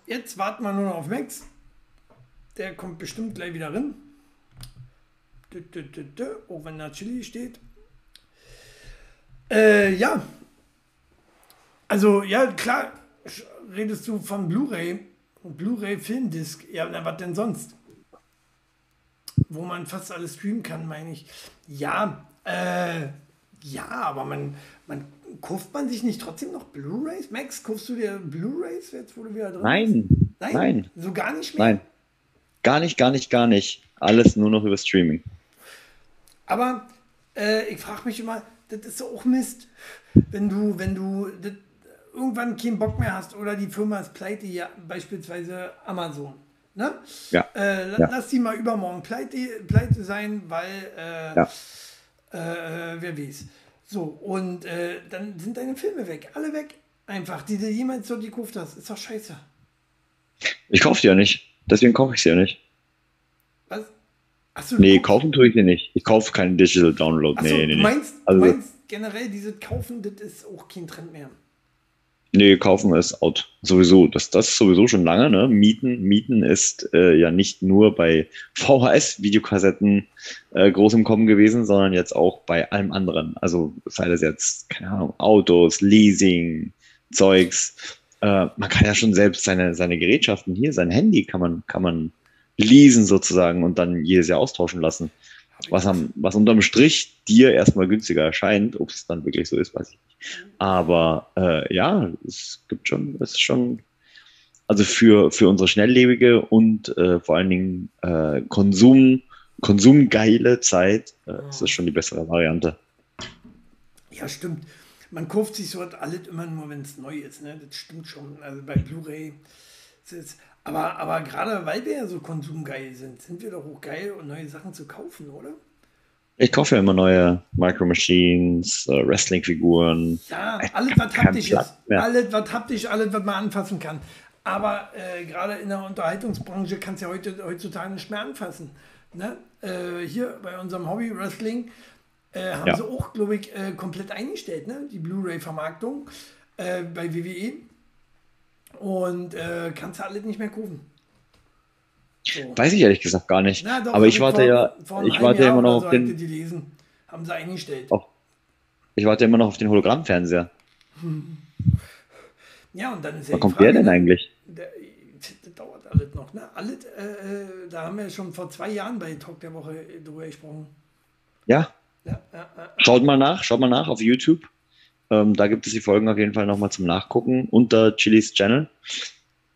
Jetzt warten wir nur noch auf Max. Der kommt bestimmt gleich wieder rein. Auch wenn da Chili steht. Äh, ja. Also, ja, klar, redest du von Blu-ray und Blu-ray-Filmdisk. Ja, na, was denn sonst? Wo man fast alles streamen kann, meine ich. Ja, äh, ja, aber man, man, kauft man sich nicht trotzdem noch Blu-Rays? Max, kaufst du dir Blu-Rays jetzt, wo du wieder drin nein, bist? Nein, nein. So gar nicht mehr? Nein, gar nicht, gar nicht, gar nicht. Alles nur noch über Streaming. Aber äh, ich frage mich immer, das ist so auch Mist, wenn du, wenn du das irgendwann keinen Bock mehr hast oder die Firma ist pleite, ja, beispielsweise Amazon. Ne? Ja. Äh, ja. Lass die mal übermorgen pleite, pleite sein, weil äh, ja. äh, wer weiß. So, und äh, dann sind deine Filme weg, alle weg, einfach, die du jemals so gekauft hast. Ist doch scheiße. Ich kaufe die ja nicht, deswegen kaufe ich sie ja nicht. Was? Achso, nee, kaufen tue ich sie nicht. Ich kaufe keinen Digital Download. Achso, nee, nee, du meinst, also, du meinst generell, dieses Kaufen, das ist auch kein Trend mehr. Nee, kaufen ist out. Sowieso, das, das ist sowieso schon lange, ne? Mieten, Mieten ist äh, ja nicht nur bei V H S-Videokassetten äh, groß im Kommen gewesen, sondern jetzt auch bei allem anderen. Also sei das jetzt, keine Ahnung, Autos, Leasing, Zeugs. Äh, man kann ja schon selbst seine, seine Gerätschaften hier, sein Handy kann man, kann man leasen sozusagen und dann jedes Jahr austauschen lassen. Was, am, was unterm Strich dir erstmal günstiger erscheint, ob es dann wirklich so ist, weiß ich nicht. Aber äh, ja, es gibt schon, es ist schon, also für, für unsere schnelllebige und äh, vor allen Dingen äh, Konsum, konsumgeile Zeit äh, ist das schon die bessere Variante. Ja, stimmt. Man kauft sich so alles immer nur, wenn es neu ist, ne? Das stimmt schon. Also bei Blu-ray ist es. Aber, aber gerade weil wir ja so konsumgeil sind, sind wir doch auch geil, um neue Sachen zu kaufen, oder? Ich kaufe ja immer neue Micro Machines, äh, Wrestling-Figuren. Ja, alles was haptisch ist. Alles was haptisch, alles was man anfassen kann. Aber äh, gerade in der Unterhaltungsbranche kannst du ja heute, heutzutage nicht mehr anfassen. Ne? Äh, hier bei unserem Hobby Wrestling äh, haben ja. sie auch, glaube ich, äh, komplett eingestellt, ne? Die Blu-ray-Vermarktung äh, bei W W E. Und äh, kannst du alles nicht mehr kaufen. So. Weiß ich ehrlich gesagt gar nicht. Na, doch, aber ich warte vor, ja vor ich warte Jahr immer noch auf so den... Die lesen, haben sie eingestellt. Auf, ich warte immer noch auf den Hologrammfernseher. Hm. Ja, und dann ist ja... Wann kommt Frage, der denn eigentlich? Der, das dauert alles noch. Ne? Alles, äh, da haben wir schon vor zwei Jahren bei Talk der Woche drüber gesprochen. Ja. ja äh, äh, schaut mal nach, schaut mal nach auf YouTube. Ähm, da gibt es die Folgen auf jeden Fall nochmal zum Nachgucken unter Chili's Channel.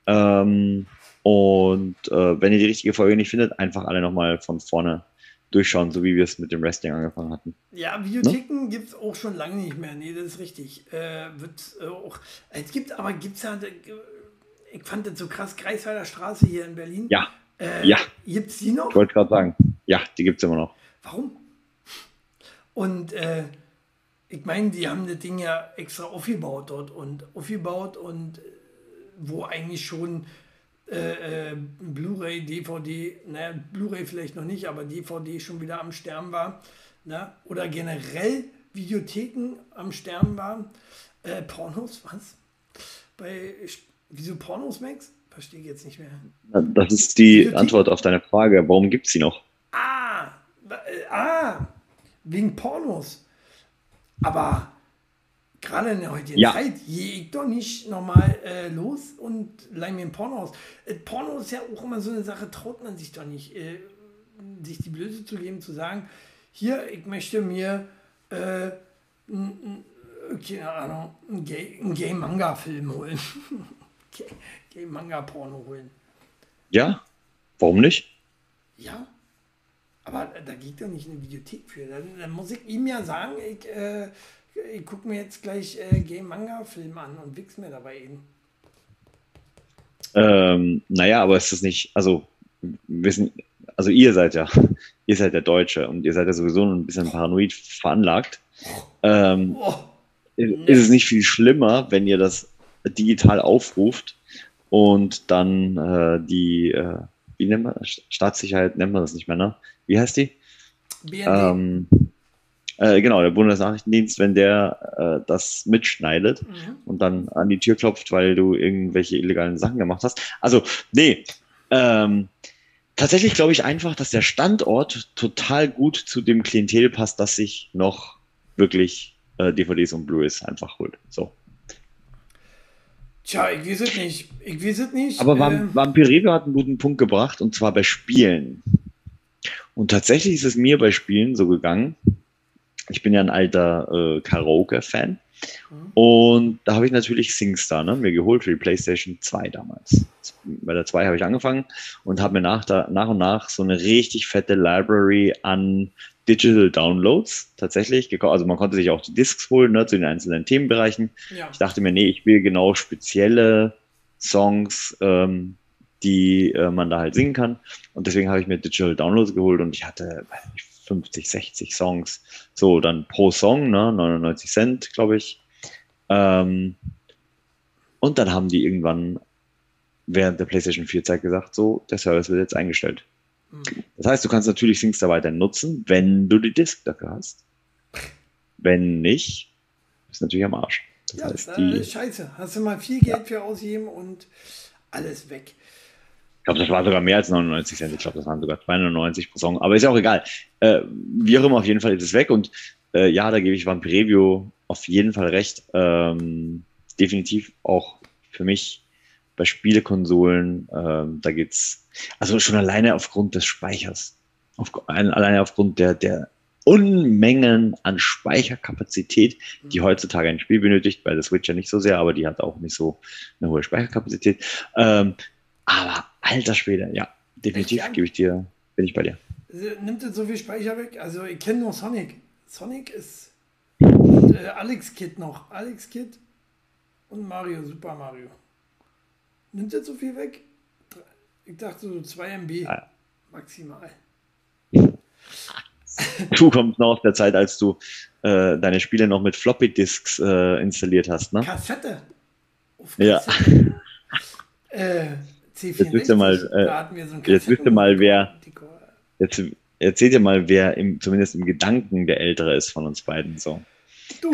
Ähm, und äh, wenn ihr die richtige Folge nicht findet, einfach alle nochmal von vorne durchschauen, so wie wir es mit dem Wrestling angefangen hatten. Ja, Videotheken ne? gibt es auch schon lange nicht mehr. Nee, das ist richtig. Äh, wird, äh, auch, es gibt aber, gibt's ja, ich fand das so krass, Greifswalder Straße hier in Berlin. Ja. Äh, ja. Gibt es die noch? Ich wollte gerade sagen. Ja, die gibt es immer noch. Warum? Und äh, ich meine, die haben das Ding ja extra aufgebaut dort und aufgebaut und wo eigentlich schon äh, äh, Blu-ray, D V D, naja, Blu-ray vielleicht noch nicht, aber D V D schon wieder am Sterben war, ne? Oder generell Videotheken am Sterben waren, äh, Pornos, was? Bei, wieso Pornos, Max? Verstehe ich jetzt nicht mehr. Das ist die Videotheken. Antwort auf deine Frage, warum gibt es sie noch? Ah, äh, ah, wegen Pornos. Aber gerade in der heutigen ja. Zeit gehe ich doch nicht nochmal äh, los und leih mir ein Porno aus. Äh, Porno ist ja auch immer so eine Sache, traut man sich doch nicht, äh, sich die Blöße zu geben, zu sagen, hier, ich möchte mir, äh, n, n, keine Ahnung, einen Gay-Manga-Film holen. Gay-Manga-Porno holen. Ja, warum nicht? Ja. Aber da geht doch nicht eine Videothek für. Dann, dann muss ich ihm ja sagen, ich, äh, ich gucke mir jetzt gleich äh, Game-Manga-Film an und wichs mir dabei eben. Ähm, naja, aber ist das nicht, also wissen, also ihr seid ja, ihr seid der Deutsche und ihr seid ja sowieso ein bisschen paranoid veranlagt. Ähm, oh. Ist es nicht viel schlimmer, wenn ihr das digital aufruft und dann äh, die, äh, wie nennt man das? Staatssicherheit nennt man das nicht mehr, ne? Wie heißt die? B N D. Ähm, äh, genau, der Bundesnachrichtendienst, wenn der äh, das mitschneidet mhm. und dann an die Tür klopft, weil du irgendwelche illegalen Sachen gemacht hast. Also, nee. Ähm, tatsächlich glaube ich einfach, dass der Standort total gut zu dem Klientel passt, das sich noch wirklich äh, D V Ds und Blu-rays einfach holt. So. Tja, ich weiß es nicht. Ich weiß es nicht. Aber ähm, Vampireva hat einen guten Punkt gebracht, und zwar bei Spielen. Und tatsächlich ist es mir bei Spielen so gegangen, ich bin ja ein alter äh, Karaoke-Fan Und da habe ich natürlich SingStar, ne, mir geholt für die PlayStation zwei damals. Bei der zwei habe ich angefangen und habe mir nach, da, nach und nach so eine richtig fette Library an Digital Downloads tatsächlich gekauft. Also man konnte sich auch die Discs holen, ne, zu den einzelnen Themenbereichen. Ja. Ich dachte mir, nee, ich will genau spezielle Songs, ähm, die äh, man da halt singen kann. Und deswegen habe ich mir Digital Downloads geholt und ich hatte fünfzig, sechzig Songs. So, dann pro Song, ne, neunundneunzig Cent, glaube ich. Ähm, und dann haben die irgendwann während der PlayStation vier Zeit gesagt, so, der Service wird jetzt eingestellt. Mhm. Das heißt, du kannst natürlich SingStar weiter nutzen, wenn du die Disc dafür hast. Wenn nicht, bist du natürlich am Arsch. Das ja, heißt, die, scheiße. Hast du mal viel Geld ja. für ausgegeben und alles weg. Ich glaube, das war sogar mehr als neunundneunzig Cent. Ich glaube, das waren sogar zweiundneunzig pro Song. Aber ist ja auch egal. Äh, wie auch immer, auf jeden Fall ist es weg. Und äh, ja, da gebe ich Vampirevio auf jeden Fall recht. Ähm, definitiv auch für mich bei Spielekonsolen. Ähm, da geht's also schon alleine aufgrund des Speichers. Auf, alleine aufgrund der, der Unmengen an Speicherkapazität, die heutzutage ein Spiel benötigt. Bei der Switch ja nicht so sehr, aber die hat auch nicht so eine hohe Speicherkapazität. Ähm, aber alter Schwede, ja, definitiv gebe ich dir, bin ich bei dir. Nimmt denn so viel Speicher weg? Also ich kenne nur Sonic. Sonic ist und, äh, Alex Kidd noch. Alex Kidd und Mario, Super Mario. Nimmt das so viel weg? Ich dachte so zwei Megabyte ja. maximal. Du kommst noch aus der Zeit, als du äh, deine Spiele noch mit Floppy Disks äh, installiert hast, ne? Kassette. Auf Kassette. Ja. äh, C vierundsechzig, jetzt wisst ihr mal, äh, da hatten wir so ein jetzt wisst ihr mal, wer, jetzt erzählt ihr mal, wer im, zumindest im Gedanken der Ältere ist von uns beiden, so. Du,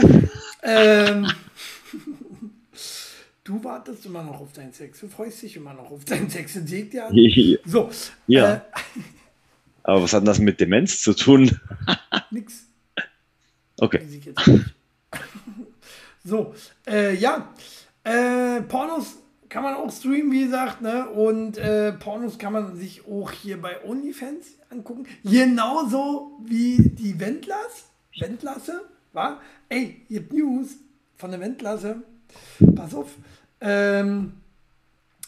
ähm, du wartest immer noch auf deinen Sex, du freust dich immer noch auf deinen Sex, den Sieg dir an. So. Ja. Äh, Aber was hat das mit Demenz zu tun? Nix. Okay. So, äh, ja, äh, Pornos kann man auch streamen, wie gesagt, ne? Und äh, Pornos kann man sich auch hier bei OnlyFans angucken. Genauso wie die Wendlers. Wendlasse, wa? Ey, ihr habt News von der Wendlasse. Pass auf. Ähm,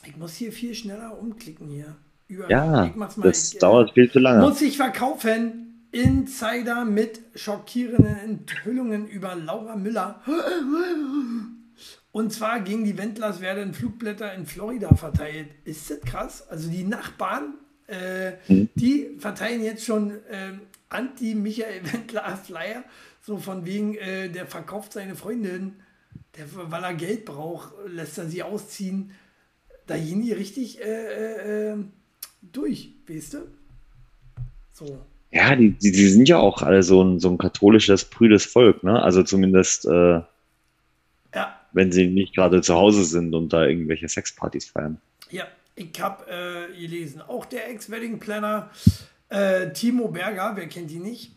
ich muss hier viel schneller umklicken hier. Über, ja, ich mach's mal, das ich, dauert äh, viel zu lange. Muss ich verkaufen. Insider mit schockierenden Enthüllungen über Laura Müller. Und zwar gegen die Wendlers werden Flugblätter in Florida verteilt. Ist das krass? Also die Nachbarn, äh, mhm. die verteilen jetzt schon äh, Anti-Michael-Wendler-Flyer, so von wegen, äh, der verkauft seine Freundin, der, weil er Geld braucht, lässt er sie ausziehen. Da gehen die richtig äh, äh, durch, weißt du? So. Ja, die, die, die sind ja auch alle so ein, so ein katholisches, prüdes Volk, ne? Also zumindest... Äh wenn sie nicht gerade zu Hause sind und da irgendwelche Sexpartys feiern. Ja, ich habe äh, gelesen, auch der Ex-Wedding-Planner äh, Timo Berger, wer kennt ihn nicht,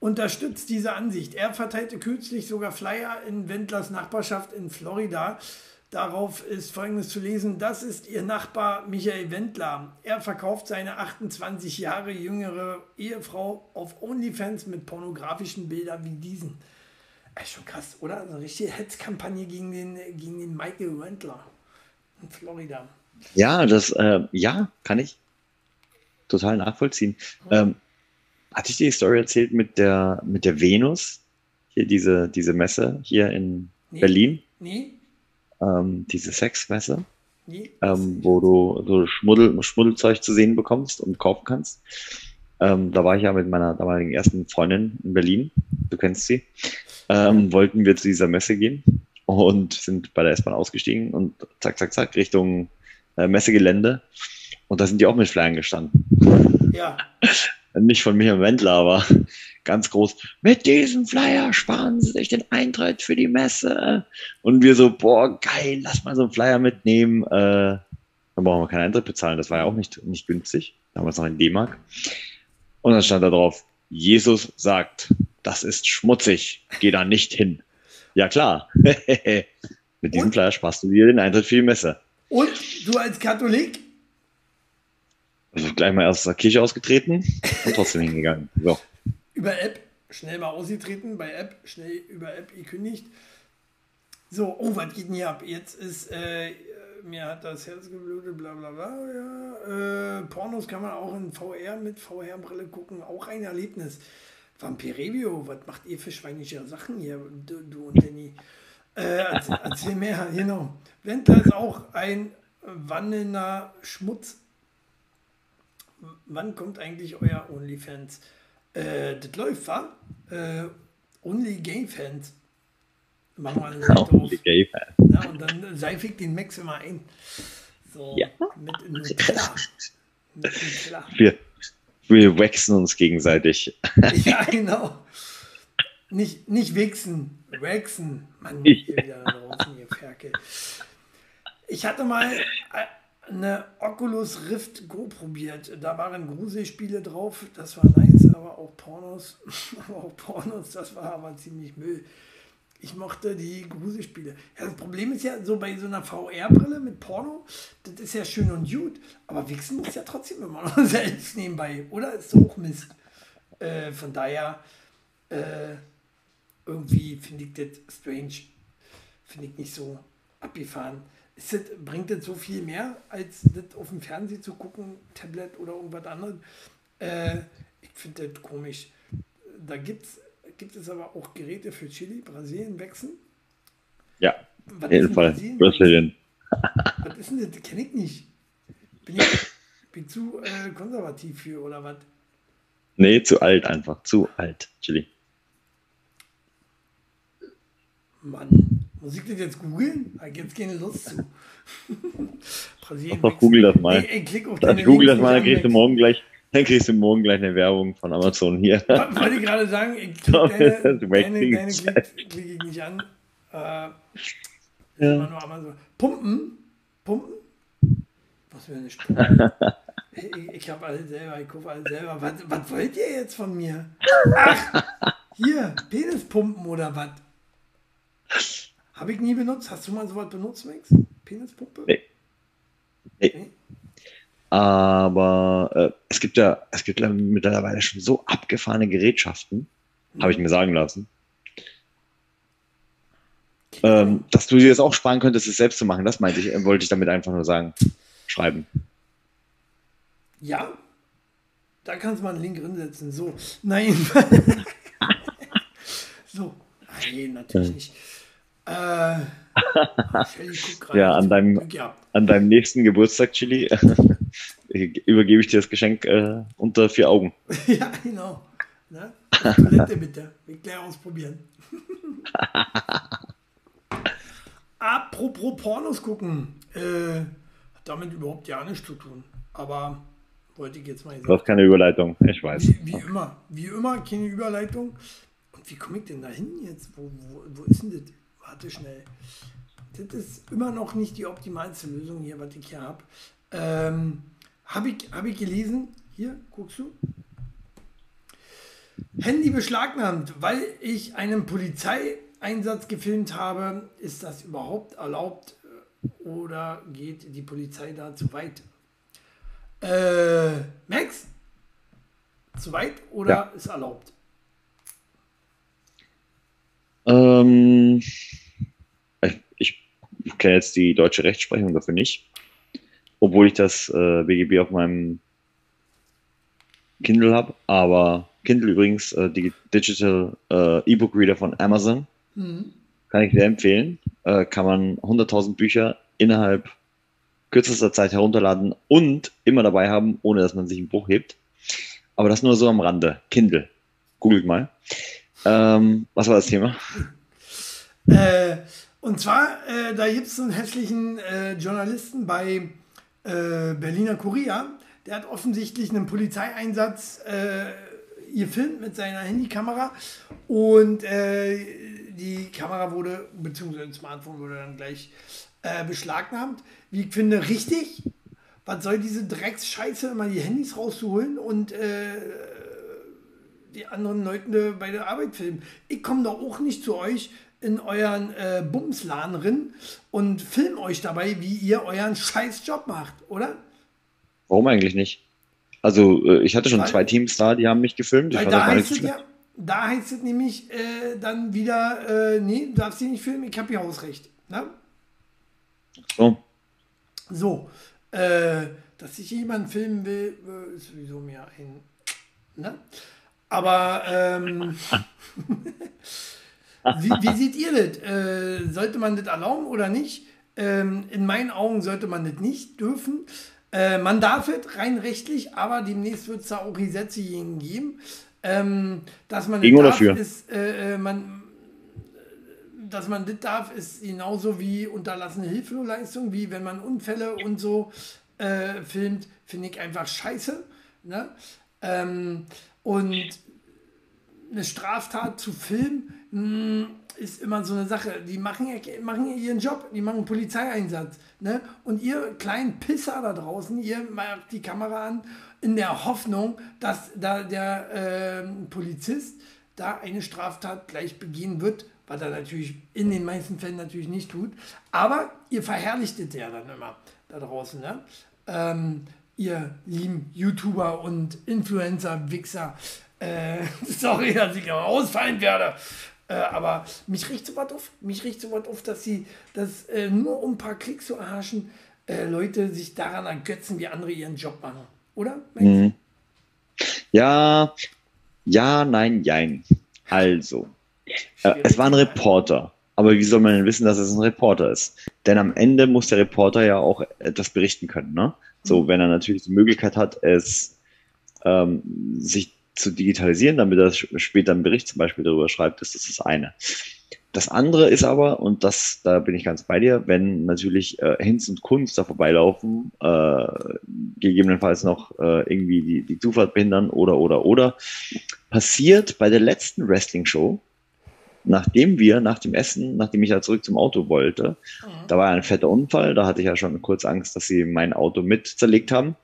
unterstützt diese Ansicht. Er verteilte kürzlich sogar Flyer in Wendlers Nachbarschaft in Florida. Darauf ist Folgendes zu lesen: Das ist ihr Nachbar Michael Wendler. Er verkauft seine achtundzwanzig Jahre jüngere Ehefrau auf OnlyFans mit pornografischen Bildern wie diesen. Ist schon krass, oder? Eine richtige Hetzkampagne gegen den, gegen den Michael Wendler in Florida. Ja, das äh, ja, kann ich total nachvollziehen. Hm. Ähm, hatte ich die Story erzählt mit der, mit der Venus? Hier diese, diese Messe hier in nee. Berlin? Nee. Ähm, diese Sexmesse, nee. ähm, wo du so Schmuddel, Schmuddelzeug zu sehen bekommst und kaufen kannst. Ähm, da war ich ja mit meiner damaligen ersten Freundin in Berlin, du kennst sie, ähm, wollten wir zu dieser Messe gehen und sind bei der S-Bahn ausgestiegen und zack, zack, zack, Richtung äh, Messegelände und da sind die auch mit Flyern gestanden. Ja. Nicht von Michael Wendler, aber ganz groß, mit diesem Flyer sparen Sie sich den Eintritt für die Messe und wir so, boah, geil, lass mal so einen Flyer mitnehmen, äh, dann brauchen wir keinen Eintritt bezahlen, das war ja auch nicht, nicht günstig, damals noch in D-Mark. Und dann stand da drauf, Jesus sagt, das ist schmutzig, geh da nicht hin. Ja klar, mit diesem und? Flyer sparst du dir den Eintritt für die Messe. Und du als Katholik? Also gleich mal aus der Kirche ausgetreten und trotzdem hingegangen. So. Über App, schnell mal ausgetreten, bei App, schnell über App gekündigt. So, oh, was geht denn hier ab? Jetzt ist, äh, mir hat das Herz geblutet, bla bla bla, ja. Äh, Pornos kann man auch in V R mit V R-Brille gucken, auch ein Erlebnis. Vampirevio, was macht ihr für schweinische Sachen hier, du, du und Danny? Äh, erzähl, erzähl mehr, genau. Wendler ist auch ein wandelnder Schmutz. Wann kommt eigentlich euer OnlyFans? Äh, das läuft, wa? Äh, OnlyGayFans. Machen wir einen Licht auf. Na, und dann seife ich den Max immer ein. So, ja. Mit in den Keller. Mit in den Keller. Wir, wir wachsen uns gegenseitig. Ja, genau. Nicht, nicht wichsen, wachsen. Mann, ich bin wieder da draußen, ihr Ferkel. Ich hatte mal eine Oculus Rift Go probiert. Da waren Gruselspiele drauf. Das war nice, aber auch Pornos. Aber auch Pornos, das war aber ziemlich Müll. Ich mochte die Gruselspiele. Ja, das Problem ist ja, so bei so einer V R-Brille mit Porno, das ist ja schön und gut, aber wichsen muss ja trotzdem immer noch selbst nebenbei, oder? Ist so auch Mist. Äh, von daher, äh, irgendwie finde ich das strange. Finde ich nicht so abgefahren. Ist das, bringt das so viel mehr, als das auf dem Fernseher zu gucken, Tablet oder irgendwas anderes? Äh, ich finde das komisch. Da gibt es Gibt es aber auch Geräte für Chili, Brasilien, wechseln? Ja, auf jeden Fall. Brasilien. Was ist denn das? Kenne ich nicht. Bin ich bin zu äh, konservativ für, oder was? Nee, zu alt einfach. Zu alt, Chili. Mann, muss ich das jetzt googeln? Da gibt es keine Lust zu. Brasilien. Doch, google das mal. Ey, ey, klick auf deine google das mal, dann kriegst du morgen gleich. Dann kriegst du morgen gleich eine Werbung von Amazon hier. Wollte ich gerade sagen, ich klicke deine, deine, deine klick, klick ich nicht an. Äh, ja. Nur Amazon. Pumpen? Pumpen? Was für eine Pumpen? ich ich habe alles selber, ich gucke alles selber. Was, was wollt ihr jetzt von mir? Ach, hier, Penispumpen oder was? Habe ich nie benutzt. Hast du mal sowas benutzt, Max? Penispumpe? Nee. Nee. Okay. Aber äh, es gibt ja es gibt ja mittlerweile schon so abgefahrene Gerätschaften, mhm. habe ich mir sagen lassen, ähm, dass du dir das auch sparen könntest, es selbst zu machen. Das meinte ich, wollte ich damit einfach nur sagen. Schreiben. Ja, da kannst du mal einen Link drinsetzen. So, nein. so, nein, natürlich nicht. Äh, ja, an deinem, ja, an deinem nächsten Geburtstag, Chili, übergebe ich dir das Geschenk äh, unter vier Augen. Ja, genau. Na, Toilette bitte. Ich gleich ausprobieren. Apropos Pornos gucken. Äh, hat damit überhaupt ja nichts zu tun. Aber wollte ich jetzt mal sagen. Du hast keine Überleitung, ich weiß. Wie, wie okay. immer. Wie immer, keine Überleitung. Und wie komme ich denn da hin jetzt? Wo, wo, wo ist denn das? Warte schnell. Das ist immer noch nicht die optimalste Lösung hier, was ich hier habe. Ähm, habe ich, hab ich gelesen, hier, guckst du? Handy beschlagnahmt, weil ich einen Polizeieinsatz gefilmt habe. Ist das überhaupt erlaubt oder geht die Polizei da zu weit? Äh, Max? Zu weit oder ja. Ist erlaubt? Ähm, ich, ich kenne jetzt die deutsche Rechtsprechung dafür nicht, obwohl ich das äh, B G B auf meinem Kindle habe, aber Kindle übrigens, äh, die Digital äh, E-Book Reader von Amazon, mhm. kann ich sehr empfehlen, äh, kann man hunderttausend Bücher innerhalb kürzester Zeit herunterladen und immer dabei haben, ohne dass man sich einen Bruch hebt, aber das nur so am Rande, Kindle, googelt mal. Ähm, was war das Thema? Äh, und zwar, äh, da gibt es so einen hässlichen äh, Journalisten bei äh, Berliner Kurier, der hat offensichtlich einen Polizeieinsatz äh, gefilmt mit seiner Handykamera und äh, die Kamera wurde, beziehungsweise das Smartphone wurde dann gleich äh, beschlagnahmt. Wie ich finde, richtig. Was soll diese Drecksscheiße, immer die Handys rauszuholen und äh, die anderen Leute bei der Arbeit filmen. Ich komme doch auch nicht zu euch in euren äh, Bumsladen rin und film euch dabei, wie ihr euren scheiß Job macht, oder? Warum eigentlich nicht? Also, äh, ich hatte schon Weil, zwei Teams da, die haben mich gefilmt. Ich weiß, da heißt es ja, Da heißt es nämlich äh, dann wieder, äh, nee, du darfst dich nicht filmen, ich habe hier Hausrecht. Ne? So. So. Äh, dass ich jemanden filmen will, ist sowieso mir ein... Ne? Aber ähm, wie, wie seht ihr das? Äh, sollte man das erlauben oder nicht? Ähm, in meinen Augen sollte man das nicht dürfen. Äh, man darf es rein rechtlich, aber demnächst wird es da auch Gesetze geben, ähm, dass man gegen oder für? Ist, äh, man, dass man das darf, ist genauso wie unterlassene Hilfeleistung, wie wenn man Unfälle und so äh, filmt, finde ich einfach scheiße. Ne? Ähm, und eine Straftat zu filmen, mh, ist immer so eine Sache. Die machen, machen ihren Job, die machen Polizeieinsatz. Ne? Und ihr kleinen Pisser da draußen, ihr macht die Kamera an, in der Hoffnung, dass da der äh, Polizist da eine Straftat gleich begehen wird, was er natürlich in den meisten Fällen natürlich nicht tut. Aber ihr verherrlichtet ja dann immer da draußen. Ne? Ähm, ihr lieben YouTuber und Influencer, Wichser. Äh, sorry, dass ich aber ausfallen werde. Äh, aber mich riecht so was auf. Mich riecht so was auf, dass sie, dass äh, nur um ein paar Klicks zu erhaschen, äh, Leute sich daran ergötzen, wie andere ihren Job machen. Oder? Mhm. Ja, ja, nein, jein. Also, äh, es war ein Reporter. Aber wie soll man denn wissen, dass es ein Reporter ist? Denn am Ende muss der Reporter ja auch etwas berichten können, ne? So, wenn er natürlich die Möglichkeit hat, es ähm, sich zu digitalisieren, damit er später einen Bericht zum Beispiel darüber schreibt, ist das das eine. Das andere ist aber, und das, da bin ich ganz bei dir, wenn natürlich äh, Hinz und Kunz da vorbeilaufen, äh, gegebenenfalls noch äh, irgendwie die, die Zufahrt behindern oder, oder, oder, passiert bei der letzten Wrestling-Show, nachdem wir, nach dem Essen, nachdem ich da zurück zum Auto wollte, mhm. da war ein fetter Unfall, da hatte ich ja schon kurz Angst, dass sie mein Auto mit zerlegt haben.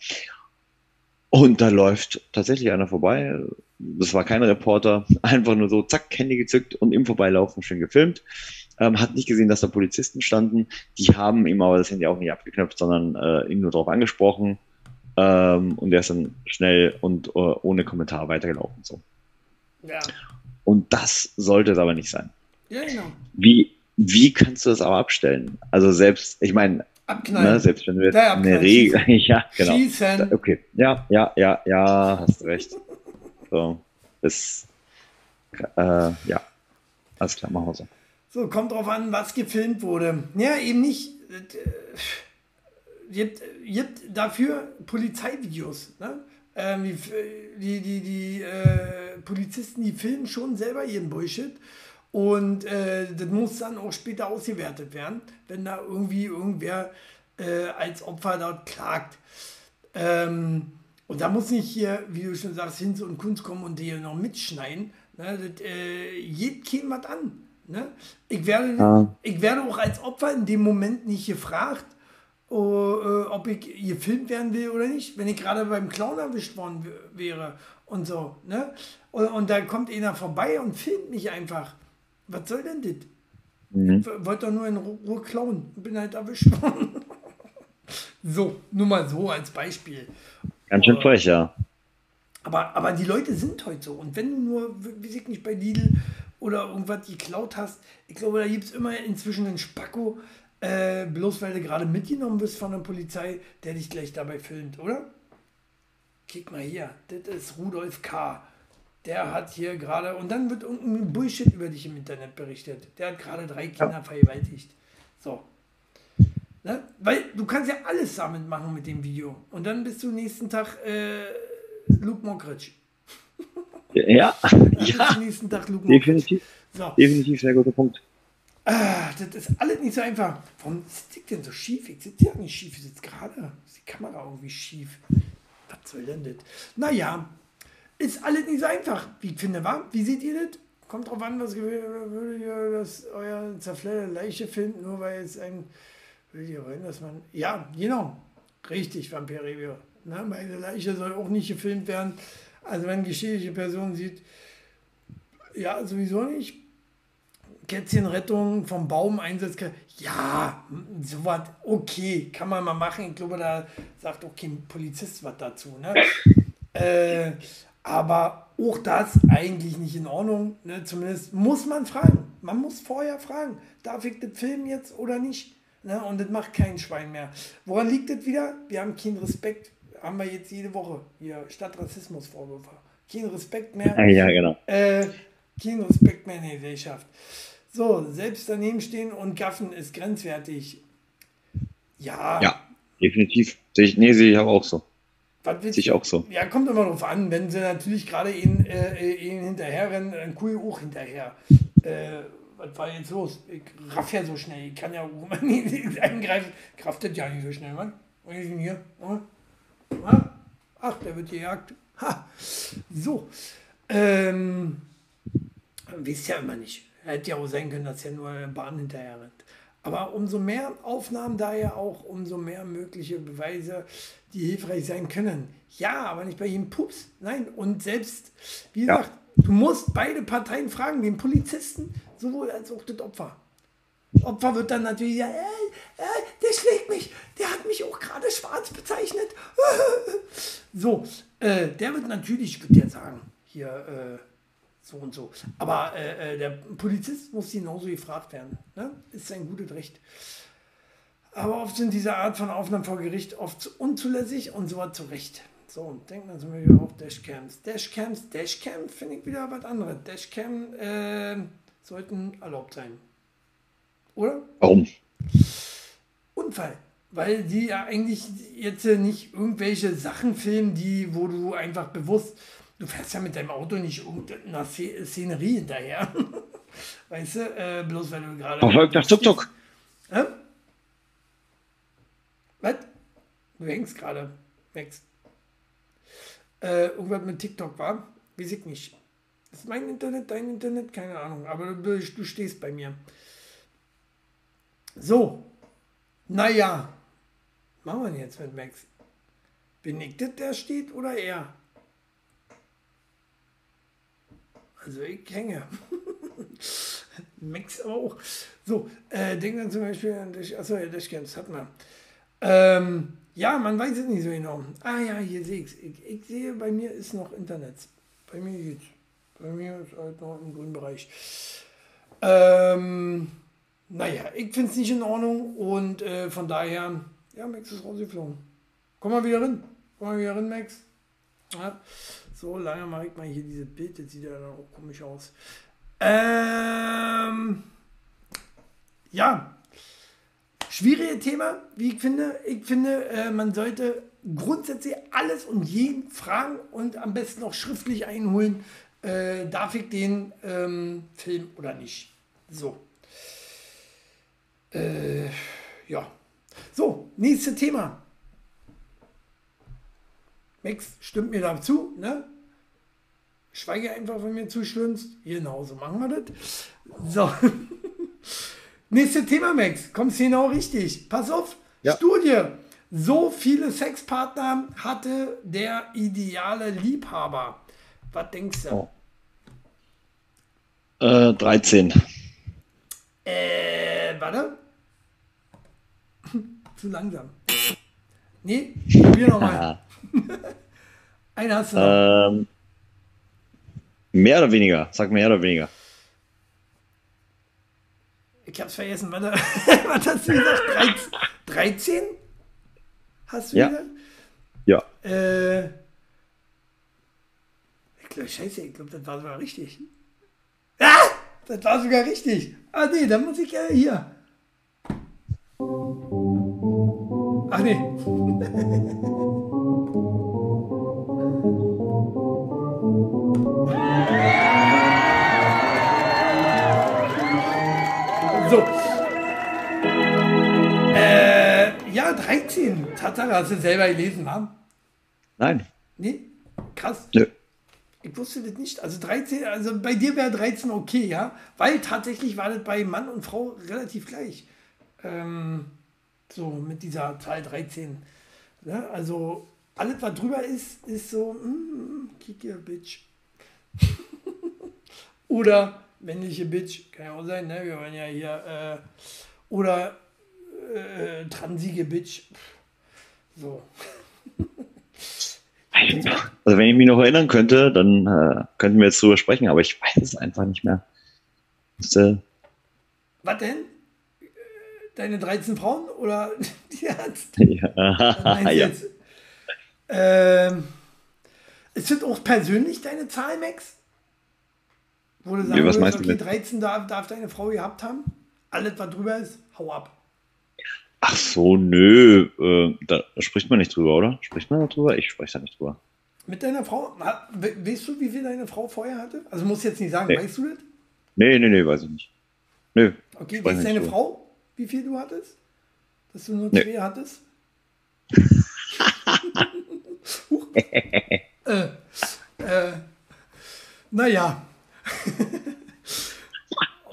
Und da läuft tatsächlich einer vorbei, das war kein Reporter, einfach nur so, zack, Handy gezückt und im Vorbeilaufen schön gefilmt. Ähm, hat nicht gesehen, dass da Polizisten standen, die haben ihm aber das Handy auch nicht abgeknöpft, sondern äh, ihn nur darauf angesprochen ähm, und der ist dann schnell und äh, ohne Kommentar weitergelaufen. So. Ja. Und das sollte es aber nicht sein. Ja, genau. Wie, wie kannst du das aber abstellen? Also selbst, ich meine, ne, selbst wenn wir jetzt eine Regel... ja, genau. Schießen. Okay, ja, ja, ja, ja, hast recht. So, ist... Äh, ja, alles klar, machen wir so. So, kommt drauf an, was gefilmt wurde. Ja, eben nicht... Gibt, gibt dafür Polizeivideos, ne? Ähm, die die, die, die äh, Polizisten, die filmen schon selber ihren Bullshit und äh, das muss dann auch später ausgewertet werden, wenn da irgendwie irgendwer äh, als Opfer dort klagt. Ähm, und da muss nicht hier, wie du schon sagst, Hinz und Kunz kommen und die noch mitschneiden. Ne? Das äh, geht keinem was an. Ne? Ich, werde, ja. ich werde auch als Opfer in dem Moment nicht gefragt, Oh, äh, ob ich gefilmt werden will oder nicht, wenn ich gerade beim Clown erwischt worden wäre und so, ne? Und, und da kommt einer vorbei und filmt mich einfach. Was soll denn das? Mhm. Ich wollte doch nur in Ruhe klauen und bin halt erwischt worden. So, nur mal so als Beispiel. Ganz schön frech, ja. Aber, aber die Leute sind heute so. Und wenn du nur, weiß ich nicht, bei Lidl oder irgendwas geklaut hast, ich glaube, da gibt es immer inzwischen einen Spacko, Äh, bloß weil du gerade mitgenommen bist von der Polizei, der dich gleich dabei filmt, oder? Kick mal hier, das ist Rudolf K. Der hat hier gerade, und dann wird irgendein Bullshit über dich im Internet berichtet. Der hat gerade drei Kinder ja. vergewaltigt. So. Ne? Weil du kannst ja alles damit machen mit dem Video. Und dann bist du nächsten Tag äh, Luke Mockridge. Ja, ja. Nächsten Tag Luke Mockridge. Definitiv. So. Definitiv, sehr guter Punkt. Ah, das ist alles nicht so einfach. Warum sitze ich denn so schief? Ich sitze ja nicht schief, ich sitze gerade. Ist die Kamera irgendwie schief? Was soll denn das? Naja, ist alles nicht so einfach, wie ich finde, wa? Wie seht ihr das? Kommt drauf an, was würde ihr, dass euer zerfledderte Leiche filmt, nur weil es ein... Will ihr wollen, dass man... Ja, genau. Richtig, Vampirevio. Meine Leiche soll auch nicht gefilmt werden. Also wenn geschichtliche Person sieht... Ja, sowieso nicht. Kätzchenrettung vom Baum Einsatz, ja, sowas, okay, kann man mal machen. Ich glaube, da sagt auch kein Polizist was dazu. Ne? Äh, aber auch das eigentlich nicht in Ordnung. Ne? Zumindest muss man fragen. Man muss vorher fragen, darf ich das filmen jetzt oder nicht? Ne? Und das macht kein Schwein mehr. Woran liegt das wieder? Wir haben keinen Respekt, haben wir jetzt jede Woche hier Stadtrassismusvorwürfe. Kein Respekt mehr. Ja, genau. Äh, kein Respekt mehr in der Gesellschaft. So, selbst daneben stehen und gaffen ist grenzwertig. Ja. Ja, definitiv. Nee, sehe ich aber auch so. Was willst ich auch so. Ja, kommt immer drauf an, wenn sie natürlich gerade ihnen äh, hinterher rennen, ein Kuh auch hinterher. Äh, was war jetzt los? Ich raff ja so schnell, ich kann ja nicht eingreifen. Kraftet ja nicht so schnell, Mann. Und ich bin hier. Ach, der wird gejagt. Ha! So. Ähm, wisst ja immer nicht. Hätte ja auch sein können, dass ja nur eine Bahn hinterher rennt. Aber umso mehr Aufnahmen daher auch, umso mehr mögliche Beweise, die hilfreich sein können. Ja, aber nicht bei jedem Pups. Nein, und selbst, wie gesagt, ja. Du musst beide Parteien fragen, den Polizisten sowohl als auch das Opfer. Das Opfer wird dann natürlich ja, ey, ey, der schlägt mich, der hat mich auch gerade schwarz bezeichnet. So, äh, der wird natürlich, ich würde ja sagen, hier, äh, so und so. Aber äh, der Polizist muss genauso gefragt werden. Ne? Ist sein gutes Recht. Aber oft sind diese Art von Aufnahmen vor Gericht oft unzulässig und sowas zu Recht. So, und denkt man zum Beispiel auch Dashcams. Dashcams, Dashcam finde ich wieder was anderes. Dashcam äh, sollten erlaubt sein. Oder? Warum? Unfall. Weil die ja eigentlich jetzt nicht irgendwelche Sachen filmen, die, wo du einfach bewusst... Du fährst ja mit deinem Auto nicht irgendeiner Szenerie hinterher. Weißt du, äh, bloß weil du gerade... Verfolgt nach Tuk-Tuk. Hä? Was? Du hängst gerade. Max. Äh, irgendwas mit TikTok war? Weiß ich nicht. Das ist mein Internet, dein Internet? Keine Ahnung. Aber du, du stehst bei mir. So. Naja. Machen wir jetzt mit Max. Bin ich das, der steht, oder er? Also ich hänge. Max auch. So, äh, denk dann zum Beispiel an dich. Achso, ja, das hat man. Ähm, ja, man weiß es nicht so genau. Ah ja, hier sehe ich es. Ich sehe, bei mir ist noch Internet. Bei mir geht's. Bei mir ist halt noch im grünen Bereich. Ähm, naja, ich finde es nicht in Ordnung und äh, von daher, ja, Max ist rausgeflogen. Komm mal wieder rin. Komm mal wieder rin, Max. Ja. So lange mache ich mal hier dieses Bild, das sieht ja dann auch komisch aus. Ähm, ja, schwieriges Thema, wie ich finde. Ich finde, äh, man sollte grundsätzlich alles und jeden fragen und am besten auch schriftlich einholen, äh, darf ich den ähm, Film oder nicht. So. Äh, ja. So, nächstes Thema. Max, stimmt mir dazu, ne? Schweige einfach, wenn mir zustimmst. Genau, so machen wir das. So. Nächstes Thema, Max. Kommst du genau richtig? Pass auf. Ja. Studie. So viele Sexpartner hatte der ideale Liebhaber. Was denkst du? Oh. Äh, dreizehn. Äh, warte. Zu langsam. Nee, probier nochmal. Einer hast du noch. Ähm, mehr oder weniger. Sag mehr oder weniger. Ich hab's vergessen. Warte. Was hast du gesagt? dreizehn? Hast du ja. Wieder? Ja. Äh, ich glaub, scheiße, ich glaube, das war sogar richtig. Ah! Das war sogar richtig. Ah, nee, dann muss ich ja äh, hier. Ach, nee. So. Äh, ja, dreizehn. Tatsache, hast du selber gelesen, haben? Nein. Nee? Krass. Nö. Ich wusste das nicht. Also dreizehn, also bei dir wäre dreizehn okay, ja? Weil tatsächlich war das bei Mann und Frau relativ gleich. Ähm, so mit dieser Zahl dreizehn. Ja, also alles, was drüber ist, ist so, mm, kick your bitch. Oder männliche Bitch, kann ja auch sein, ne? Wir waren ja hier, äh, oder äh, transige Bitch. So. Also wenn ich mich noch erinnern könnte, dann äh, könnten wir jetzt drüber sprechen, aber ich weiß es einfach nicht mehr. Das, äh Was denn? Deine dreizehn Frauen oder die Arzt? Ja. Ja. Ähm, ist das auch persönlich deine Zahl, Max? Wo du sagst, ja, okay, dreizehn darf, darf deine Frau gehabt haben? Alles, was drüber ist, hau ab. Ach so, nö. Äh, da spricht man nicht drüber, oder? Spricht man darüber? Ich spreche da nicht drüber. Mit deiner Frau? Weißt du, wie viel deine Frau vorher hatte? Also musst du jetzt nicht sagen, nee. Weißt du das? Nee, nee, nee, weiß ich nicht. Nö. Okay, weiß deine Frau, wie viel du hattest? Dass du nur zwei nee. hattest? Huch. äh, äh, naja.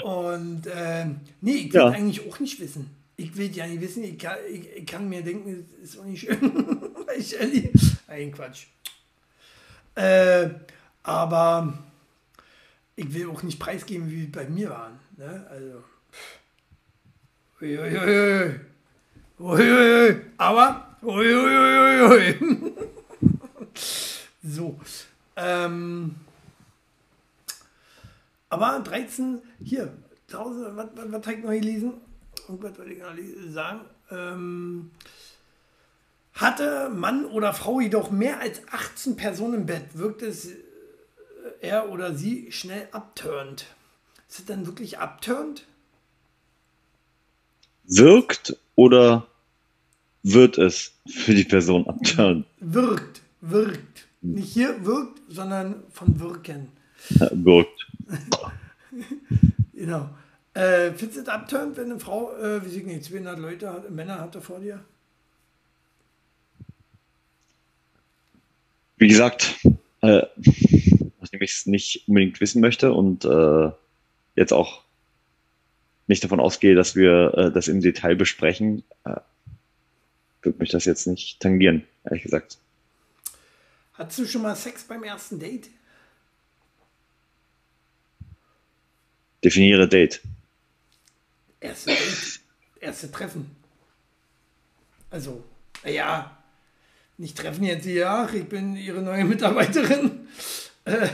Und äh, nee, ich will ja. eigentlich auch nicht wissen. Ich will ja nicht wissen, ich kann, ich, ich kann mir denken, es ist auch nicht schön. ich, Nein, Quatsch. Äh, aber ich will auch nicht preisgeben, wie bei mir waren. Ne? Also. Uiuiui. Uiuiui. Aber. Uiuiui. so. Ähm. Aber dreizehn, hier, tausend, was, was, was habe ich noch gelesen? Irgendwas wollte ich noch sagen. Ähm, hatte Mann oder Frau jedoch mehr als achtzehn Personen im Bett, wirkt es äh, er oder sie schnell abturnt. Ist es dann wirklich abturnt? Wirkt oder wird es für die Person abturnt? Wirkt, wirkt. Nicht hier wirkt, sondern von wirken. Ja, wirkt. Genau. Äh, findest du es abturnt, wenn eine Frau, äh, wie sie nicht, zweihundert Leute hat, Männer hat er vor dir? Wie gesagt, äh, nachdem ich es nicht unbedingt wissen möchte und äh, jetzt auch nicht davon ausgehe, dass wir äh, das im Detail besprechen, äh, würde mich das jetzt nicht tangieren, ehrlich gesagt. Hattest du schon mal Sex beim ersten Date? Definiere Date. Erste Date. Erste Treffen. Also, naja, nicht treffen jetzt hier, ach, ich bin Ihre neue Mitarbeiterin. Äh,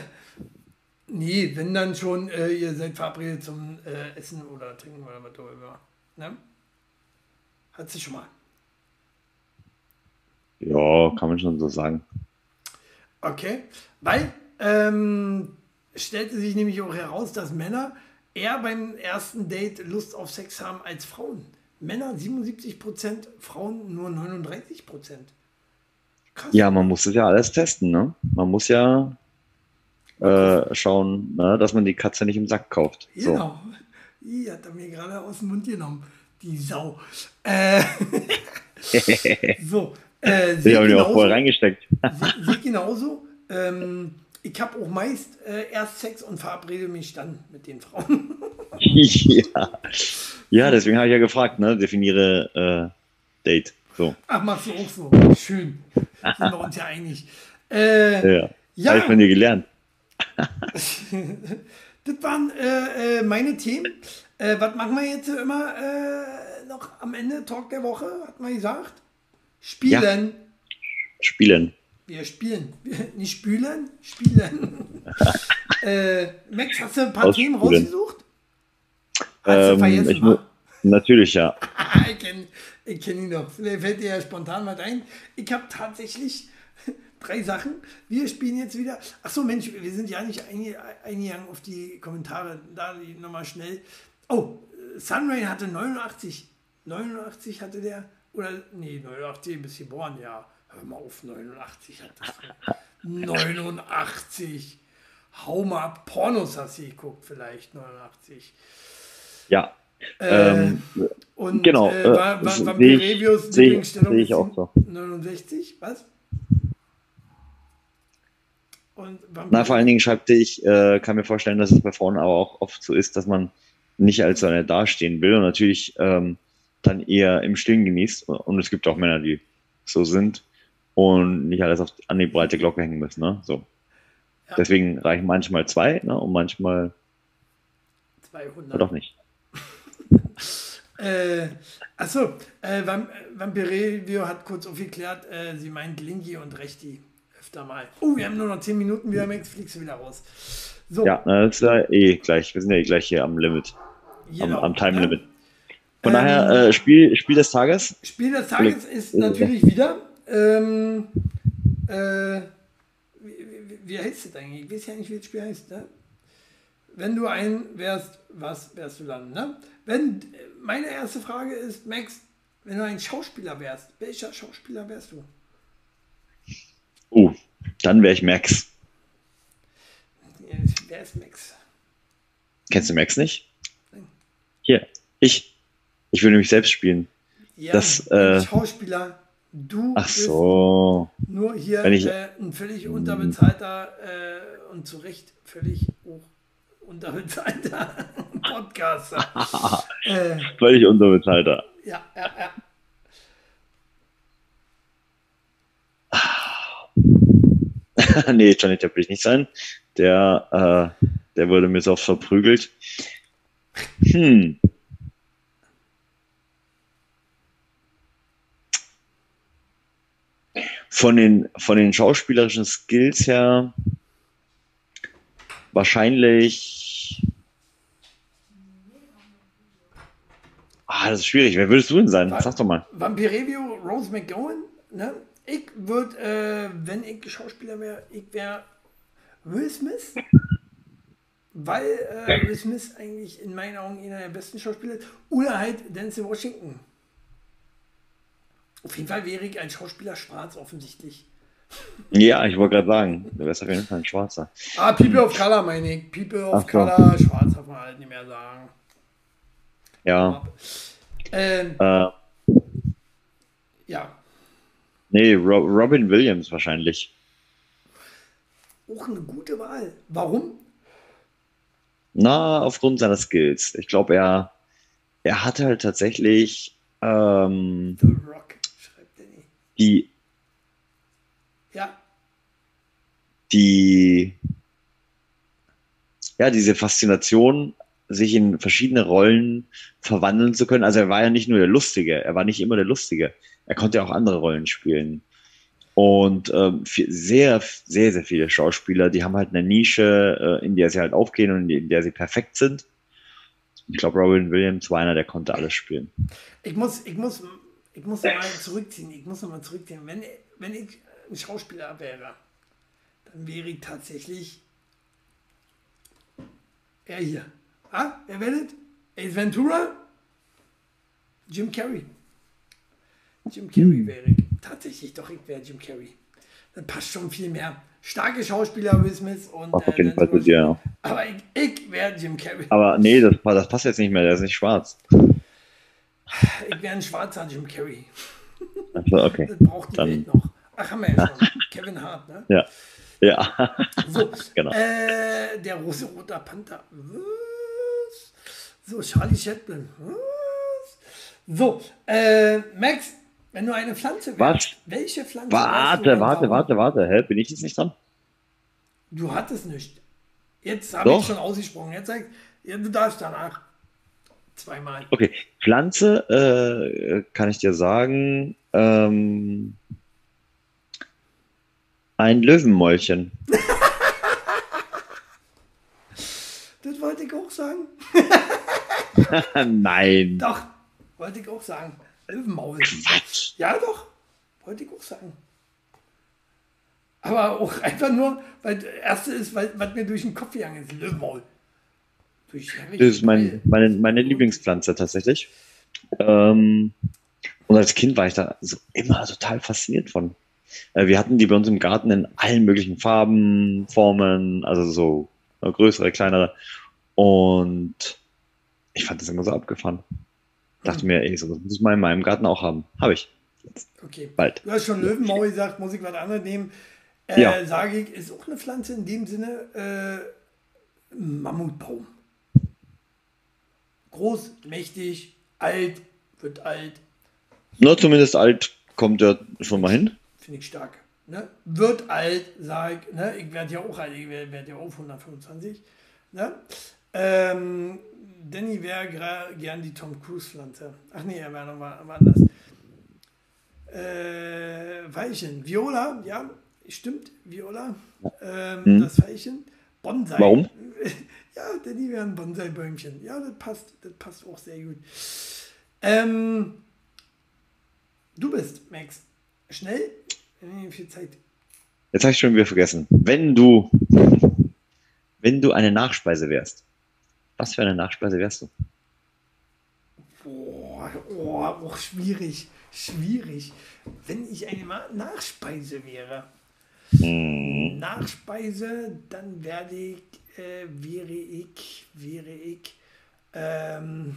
nee, wenn dann schon, äh, ihr seid verabredet zum äh, Essen oder Trinken oder was auch immer. Ne? Hat sie schon mal. Ja, kann man schon so sagen. Okay, weil ähm, stellte sich nämlich auch heraus, dass Männer eher beim ersten Date Lust auf Sex haben als Frauen. Männer siebenundsiebzig Prozent, Frauen nur neununddreißig Prozent. Krass. Ja, man muss es ja alles testen, ne? Man muss ja äh, schauen, ne, dass man die Katze nicht im Sack kauft. Genau. So. Die hat er mir gerade aus dem Mund genommen. Die Sau. Äh, so. Äh, ich habe mir auch voll reingesteckt. Sieht genauso. Ähm, Ich habe auch meist äh, erst Sex und verabrede mich dann mit den Frauen. ja. ja, deswegen habe ich ja gefragt, ne? Definiere äh, Date. So. Ach, machst du auch so. Schön. Sind wir uns ja einig. Äh, ja, ja. Habe ich von dir gelernt. das waren äh, äh, meine Themen. Äh, was machen wir jetzt immer äh, noch am Ende? Talk der Woche, hat man gesagt. Spielen. Ja. Spielen. Wir spielen. Wir, nicht spülen, spielen. äh, Max, hast du ein paar Aus Themen spülen. rausgesucht? Hast ähm, du vergessen, ich, natürlich, ja. ich kenne ich kenn ihn noch. Vielleicht fällt dir ja spontan was ein. Ich habe tatsächlich drei Sachen. Wir spielen jetzt wieder. Achso, Mensch, wir sind ja nicht eingegangen auf die Kommentare. Da nochmal schnell. Oh, Sunrain hatte neunundachtzig. neunundachtzig hatte der. Oder, nee, neunundachtzig bis geboren, ja. Hör mal auf, neunundachtzig hat das. neunundachtzig. Hau mal ab. Pornos hast du geguckt, vielleicht neunundachtzig. Ja. Äh, ähm, und genau, äh, war, war, war Revius Lieblingsstellung ich auch so. neunundsechzig? Was? Und Na, vor allen Dingen schreibt ich, äh, kann mir vorstellen, dass es bei Frauen aber auch oft so ist, dass man nicht als so eine dastehen will und natürlich ähm, dann eher im Stillen genießt. Und es gibt auch Männer, die so sind. Und nicht alles auf, an die breite Glocke hängen müssen. Ne? So. Ja. Deswegen reichen manchmal zwei, ne? Und manchmal zweihundert. Oder doch nicht. äh, achso, äh, Vampirevio hat kurz aufgeklärt, äh, sie meint Linki und Rechti. öfter mal. Oh, wir haben nur noch zehn Minuten, wieder Max, fliegst du wieder raus. So. Ja, das ist ja eh gleich. Wir sind ja eh gleich hier am Limit. Genau. Am, am Time Limit. Von ähm, daher, äh, Spiel, Spiel des Tages. Spiel des Tages ist natürlich wieder. Ähm, äh, wie, wie heißt das eigentlich? Ich weiß ja nicht, wie das Spiel heißt. Ne? Wenn du ein wärst, was wärst du dann? Ne? Wenn, meine erste Frage ist, Max, wenn du ein Schauspieler wärst, welcher Schauspieler wärst du? Oh, dann wäre ich Max. Wer ist Max? Kennst du Max nicht? Nein. Hier, ich. Ich würde mich selbst spielen. Ja, das, äh, Schauspieler. Du Ach bist so. nur hier ich, äh, ein völlig unterbezahlter äh, und zu Recht völlig hoch unterbezahlter Podcaster. äh, völlig unterbezahlter. Ja, ja, ja. Nee, Johnny Depp will ich nicht sein. Der, äh, der wurde mir so oft verprügelt. Hm. Von den, von den schauspielerischen Skills her wahrscheinlich. Ah, das ist schwierig. Wer würdest du denn sein? Sag doch mal. Vampirevio, Rose McGowan. Ne? Ich würde, äh, wenn ich Schauspieler wäre, ich wäre Will Smith. Weil äh, Will Smith eigentlich in meinen Augen einer der besten Schauspieler ist. Oder halt Denzel Washington. Auf jeden Fall wäre ich ein Schauspieler schwarz, offensichtlich. Ja, ich wollte gerade sagen, du wärst auf jeden Fall ein Schwarzer. Ah, People of Color meine ich. People of Ach, Color, schwarz darf man halt nicht mehr sagen. Ja. Ähm, äh, ja. Nee, Ro- Robin Williams wahrscheinlich. Auch eine gute Wahl. Warum? Na, aufgrund seiner Skills. Ich glaube, er, er hatte halt tatsächlich... Ähm, The Rock. Die, ja. die, ja, diese Faszination, sich in verschiedene Rollen verwandeln zu können. Also er war ja nicht nur der Lustige, er war nicht immer der Lustige. Er konnte ja auch andere Rollen spielen. Und ähm, sehr, sehr, sehr viele Schauspieler, die haben halt eine Nische, äh, in der sie halt aufgehen und in der sie perfekt sind. Ich glaube, Robin Williams war einer, der konnte alles spielen. Ich muss, ich muss... Ich muss nochmal zurückziehen, ich muss nochmal zurückziehen. Wenn, wenn ich ein Schauspieler wäre, dann wäre ich tatsächlich er hier. Ah, wer werdet? Ace Ventura? Jim Carrey. Jim Carrey wäre ich. Tatsächlich, doch, ich wäre Jim Carrey. Dann passt schon viel mehr. Starke Schauspieler, Will Smith und... Auf äh, jeden Fall gut, ja. Aber ich, ich wäre Jim Carrey. Aber nee, das, das passt jetzt nicht mehr, der ist nicht schwarz. Ich wäre ein schwarzer Jim Carrey. Achso, okay. Das braucht die Dann. Welt noch. Ach, haben wir ja schon. Kevin Hart, ne? Ja. Ja. So, genau. Äh, der rosa-rote Panther. Was? So, Charlie Chaplin. Was? So, äh, Max, wenn du eine Pflanze wärst, was? Welche Pflanze wärst du? Warte, warte, warte, warte. Hä? Bin ich jetzt nicht dran? Du hattest nicht. Jetzt habe ich schon ausgesprochen. Jetzt sag ich, ja, du darfst danach. Zweimal. Okay, Pflanze äh, kann ich dir sagen, ähm, ein Löwenmäulchen. Das wollte ich auch sagen. Nein. Doch, wollte ich auch sagen. Löwenmäulchen. Quatsch. Ja doch, wollte ich auch sagen. Aber auch einfach nur, weil das erste ist, weil, was mir durch den Kopf gegangen ist, Löwenmaul. Das ist mein, meine, meine Lieblingspflanze tatsächlich. Ähm, und als Kind war ich da so immer total fasziniert von. Äh, wir hatten die bei uns im Garten in allen möglichen Farben, Formen, also so größere, kleinere. Und ich fand das immer so abgefahren. Dachte hm. mir, ey, so muss man in meinem Garten auch haben. Habe ich. Jetzt. Okay. Bald. Du hast schon Löwenmau gesagt, muss ich was anderes nehmen. Äh, ja. Sage ich, ist auch eine Pflanze in dem Sinne äh, Mammutbaum. Groß, mächtig, alt, wird alt. Na, zumindest alt kommt ja schon mal hin. Finde ich stark. Ne? Wird alt, sag ich. Ne? Ich werde ja auch alt, ich werde ja auch hundertfünfundzwanzig. Ne? Ähm, Danny wäre gra- gern die Tom Cruise Pflanze. Ach nee, er wäre noch mal anders. Äh, Weilchen, Viola, ja, Stimmt, Viola, ähm, hm. das Veilchen. Bonsai. Warum? Ja, denn die wären Bonsai-Bäumchen. Ja, das passt, das passt auch sehr gut. Ähm, du bist, Max. Schnell, viel Zeit. Jetzt habe ich schon wieder vergessen. Wenn du, wenn du eine Nachspeise wärst, was für eine Nachspeise wärst du? Boah, oh, auch schwierig, schwierig. Wenn ich eine Nachspeise wäre, hm. Nachspeise, dann werde ich, äh, wäre ich, wäre ich, ähm,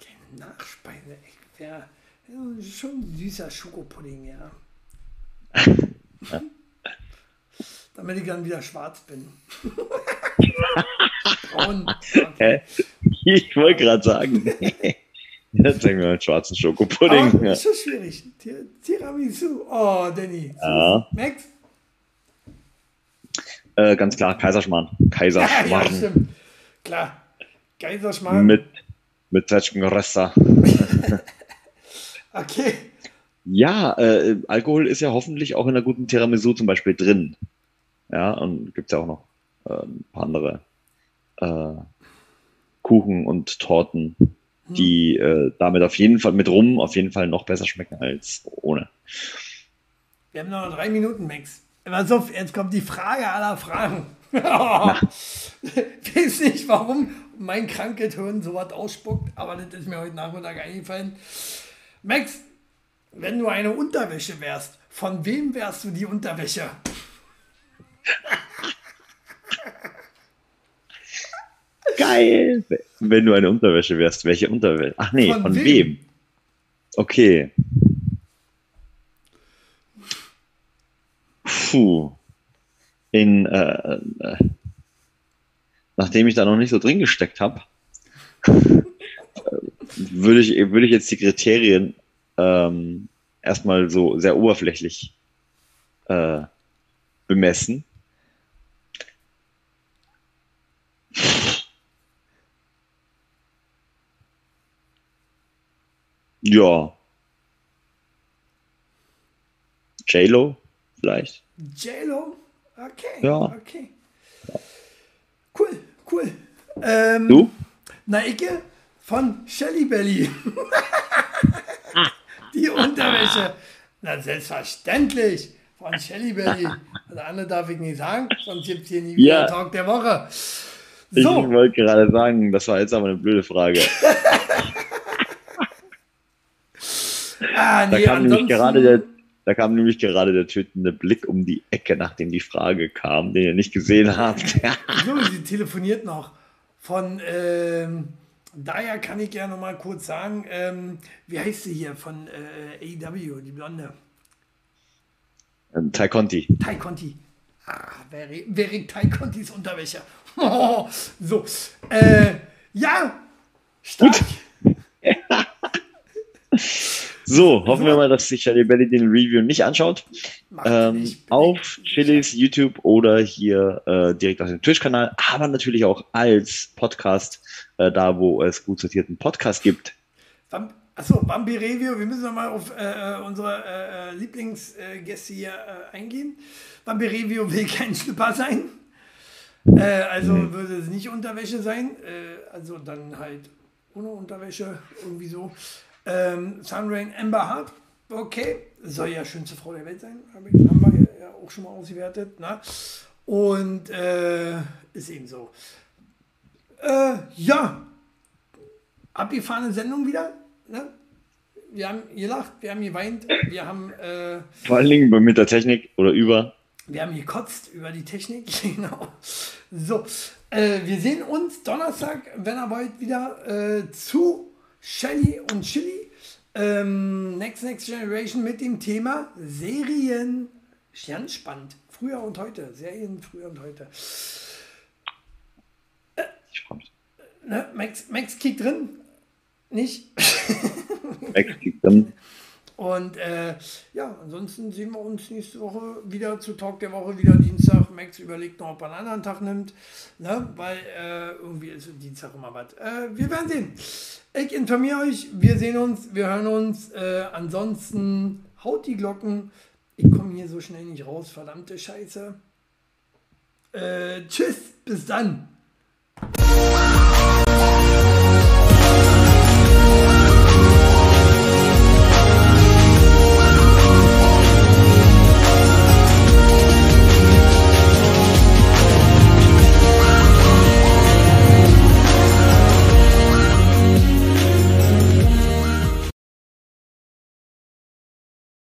keine Nachspeise, ich wäre ja, schon ein süßer Schokopudding, ja. Ja. Damit ich dann wieder schwarz bin. Braun. Hä? Ich wollte gerade sagen. Jetzt denken wir einen schwarzen Schokopudding. Oh, das ist schon schwierig. Tiramisu. Oh, Danny. Ja. Max? Äh, ganz klar, Kaiserschmarrn. Kaiserschmarrn. Ja, ja, stimmt. Klar. Kaiserschmarrn. Mit, mit Zwetschgenröster. Okay. Ja, äh, Alkohol ist ja hoffentlich auch in einer guten Tiramisu zum Beispiel drin. Ja, und gibt es ja auch noch äh, ein paar andere äh, Kuchen und Torten, hm. die äh, damit auf jeden Fall, mit Rum auf jeden Fall noch besser schmecken als ohne. Wir haben noch drei Minuten, Max. Pass auf, jetzt kommt die Frage aller Fragen. Ich weiß nicht, warum mein krankes Hirn sowas ausspuckt, aber das ist mir heute Nachmittag eingefallen. Max, wenn du eine Unterwäsche wärst, von wem wärst du die Unterwäsche? Geil! Wenn du eine Unterwäsche wärst, welche Unterwäsche? Ach nee, von, von wem? wem? Okay. Puh. In, äh, äh, nachdem ich da noch nicht so drin gesteckt habe, würde ich, würde ich jetzt die Kriterien Ähm, erstmal so sehr oberflächlich äh, bemessen. Ja. J-Lo vielleicht. J-Lo? Okay. Ja. Okay. Cool, cool. Ähm, du? Na, ich von Shelly Belly. Die Unterwäsche. Na, selbstverständlich. Von Shelly Belly. Das andere darf ich nicht sagen, sonst gibt es hier nie wieder ja. Talk der Woche. So. Ich wollte gerade sagen, das war jetzt aber eine blöde Frage. ah, nee, da, kam nämlich gerade der, da kam nämlich gerade der tötende Blick um die Ecke, nachdem die Frage kam, den ihr nicht gesehen habt. So, sie telefoniert noch. Von... Ähm Daher kann ich ja noch mal kurz sagen, ähm, wie heißt sie hier von äh, A E W, die Blonde? Ty Conti. Ty Conti. Ah, wer, wer regt Ty Contis Unterwäsche? Oh, so. Äh, ja, stark. So, hoffen so. wir mal, dass sich Shelly Belly den Review nicht anschaut. Ähm, nicht, auf Chillis YouTube oder hier äh, direkt auf dem Twitch-Kanal, aber natürlich auch als Podcast, äh, da wo es gut sortierten Podcast gibt. Achso, Bambi Review, wir müssen nochmal auf äh, unsere äh, Lieblingsgäste hier äh, eingehen. Bambi Review will kein Schlüpper sein, äh, also mhm. würde es nicht Unterwäsche sein, äh, also dann halt ohne Unterwäsche, irgendwie so. Ähm, Sunrain Amber Hart, okay, soll ja schönste Frau der Welt sein, haben wir ja auch schon mal ausgewertet, ne? Und äh, ist eben so. Äh, ja, abgefahrene Sendung wieder, ne? Wir haben gelacht, wir haben geweint, wir haben... Äh, Vor allen Dingen mit der Technik oder über... Wir haben gekotzt über die Technik, genau. So, äh, wir sehen uns Donnerstag, wenn ihr wollt, wieder äh, zu... Shelly und Chili, ähm, Next Next Generation mit dem Thema Serien. Ganz spannend. Früher und heute. Serien, früher und heute. Äh, ne, Max, Max kickt drin. Nicht? Max kickt drin. Und äh, ja, ansonsten sehen wir uns nächste Woche wieder zu Talk der Woche, wieder Dienstag. Max überlegt noch, ob er einen anderen Tag nimmt, ne? Weil äh, irgendwie ist Dienstag immer was. Äh, wir werden sehen. Ich informiere euch, wir sehen uns, wir hören uns. Äh, ansonsten haut die Glocken, Ich komme hier so schnell nicht raus, verdammte Scheiße. Äh, tschüss, bis dann.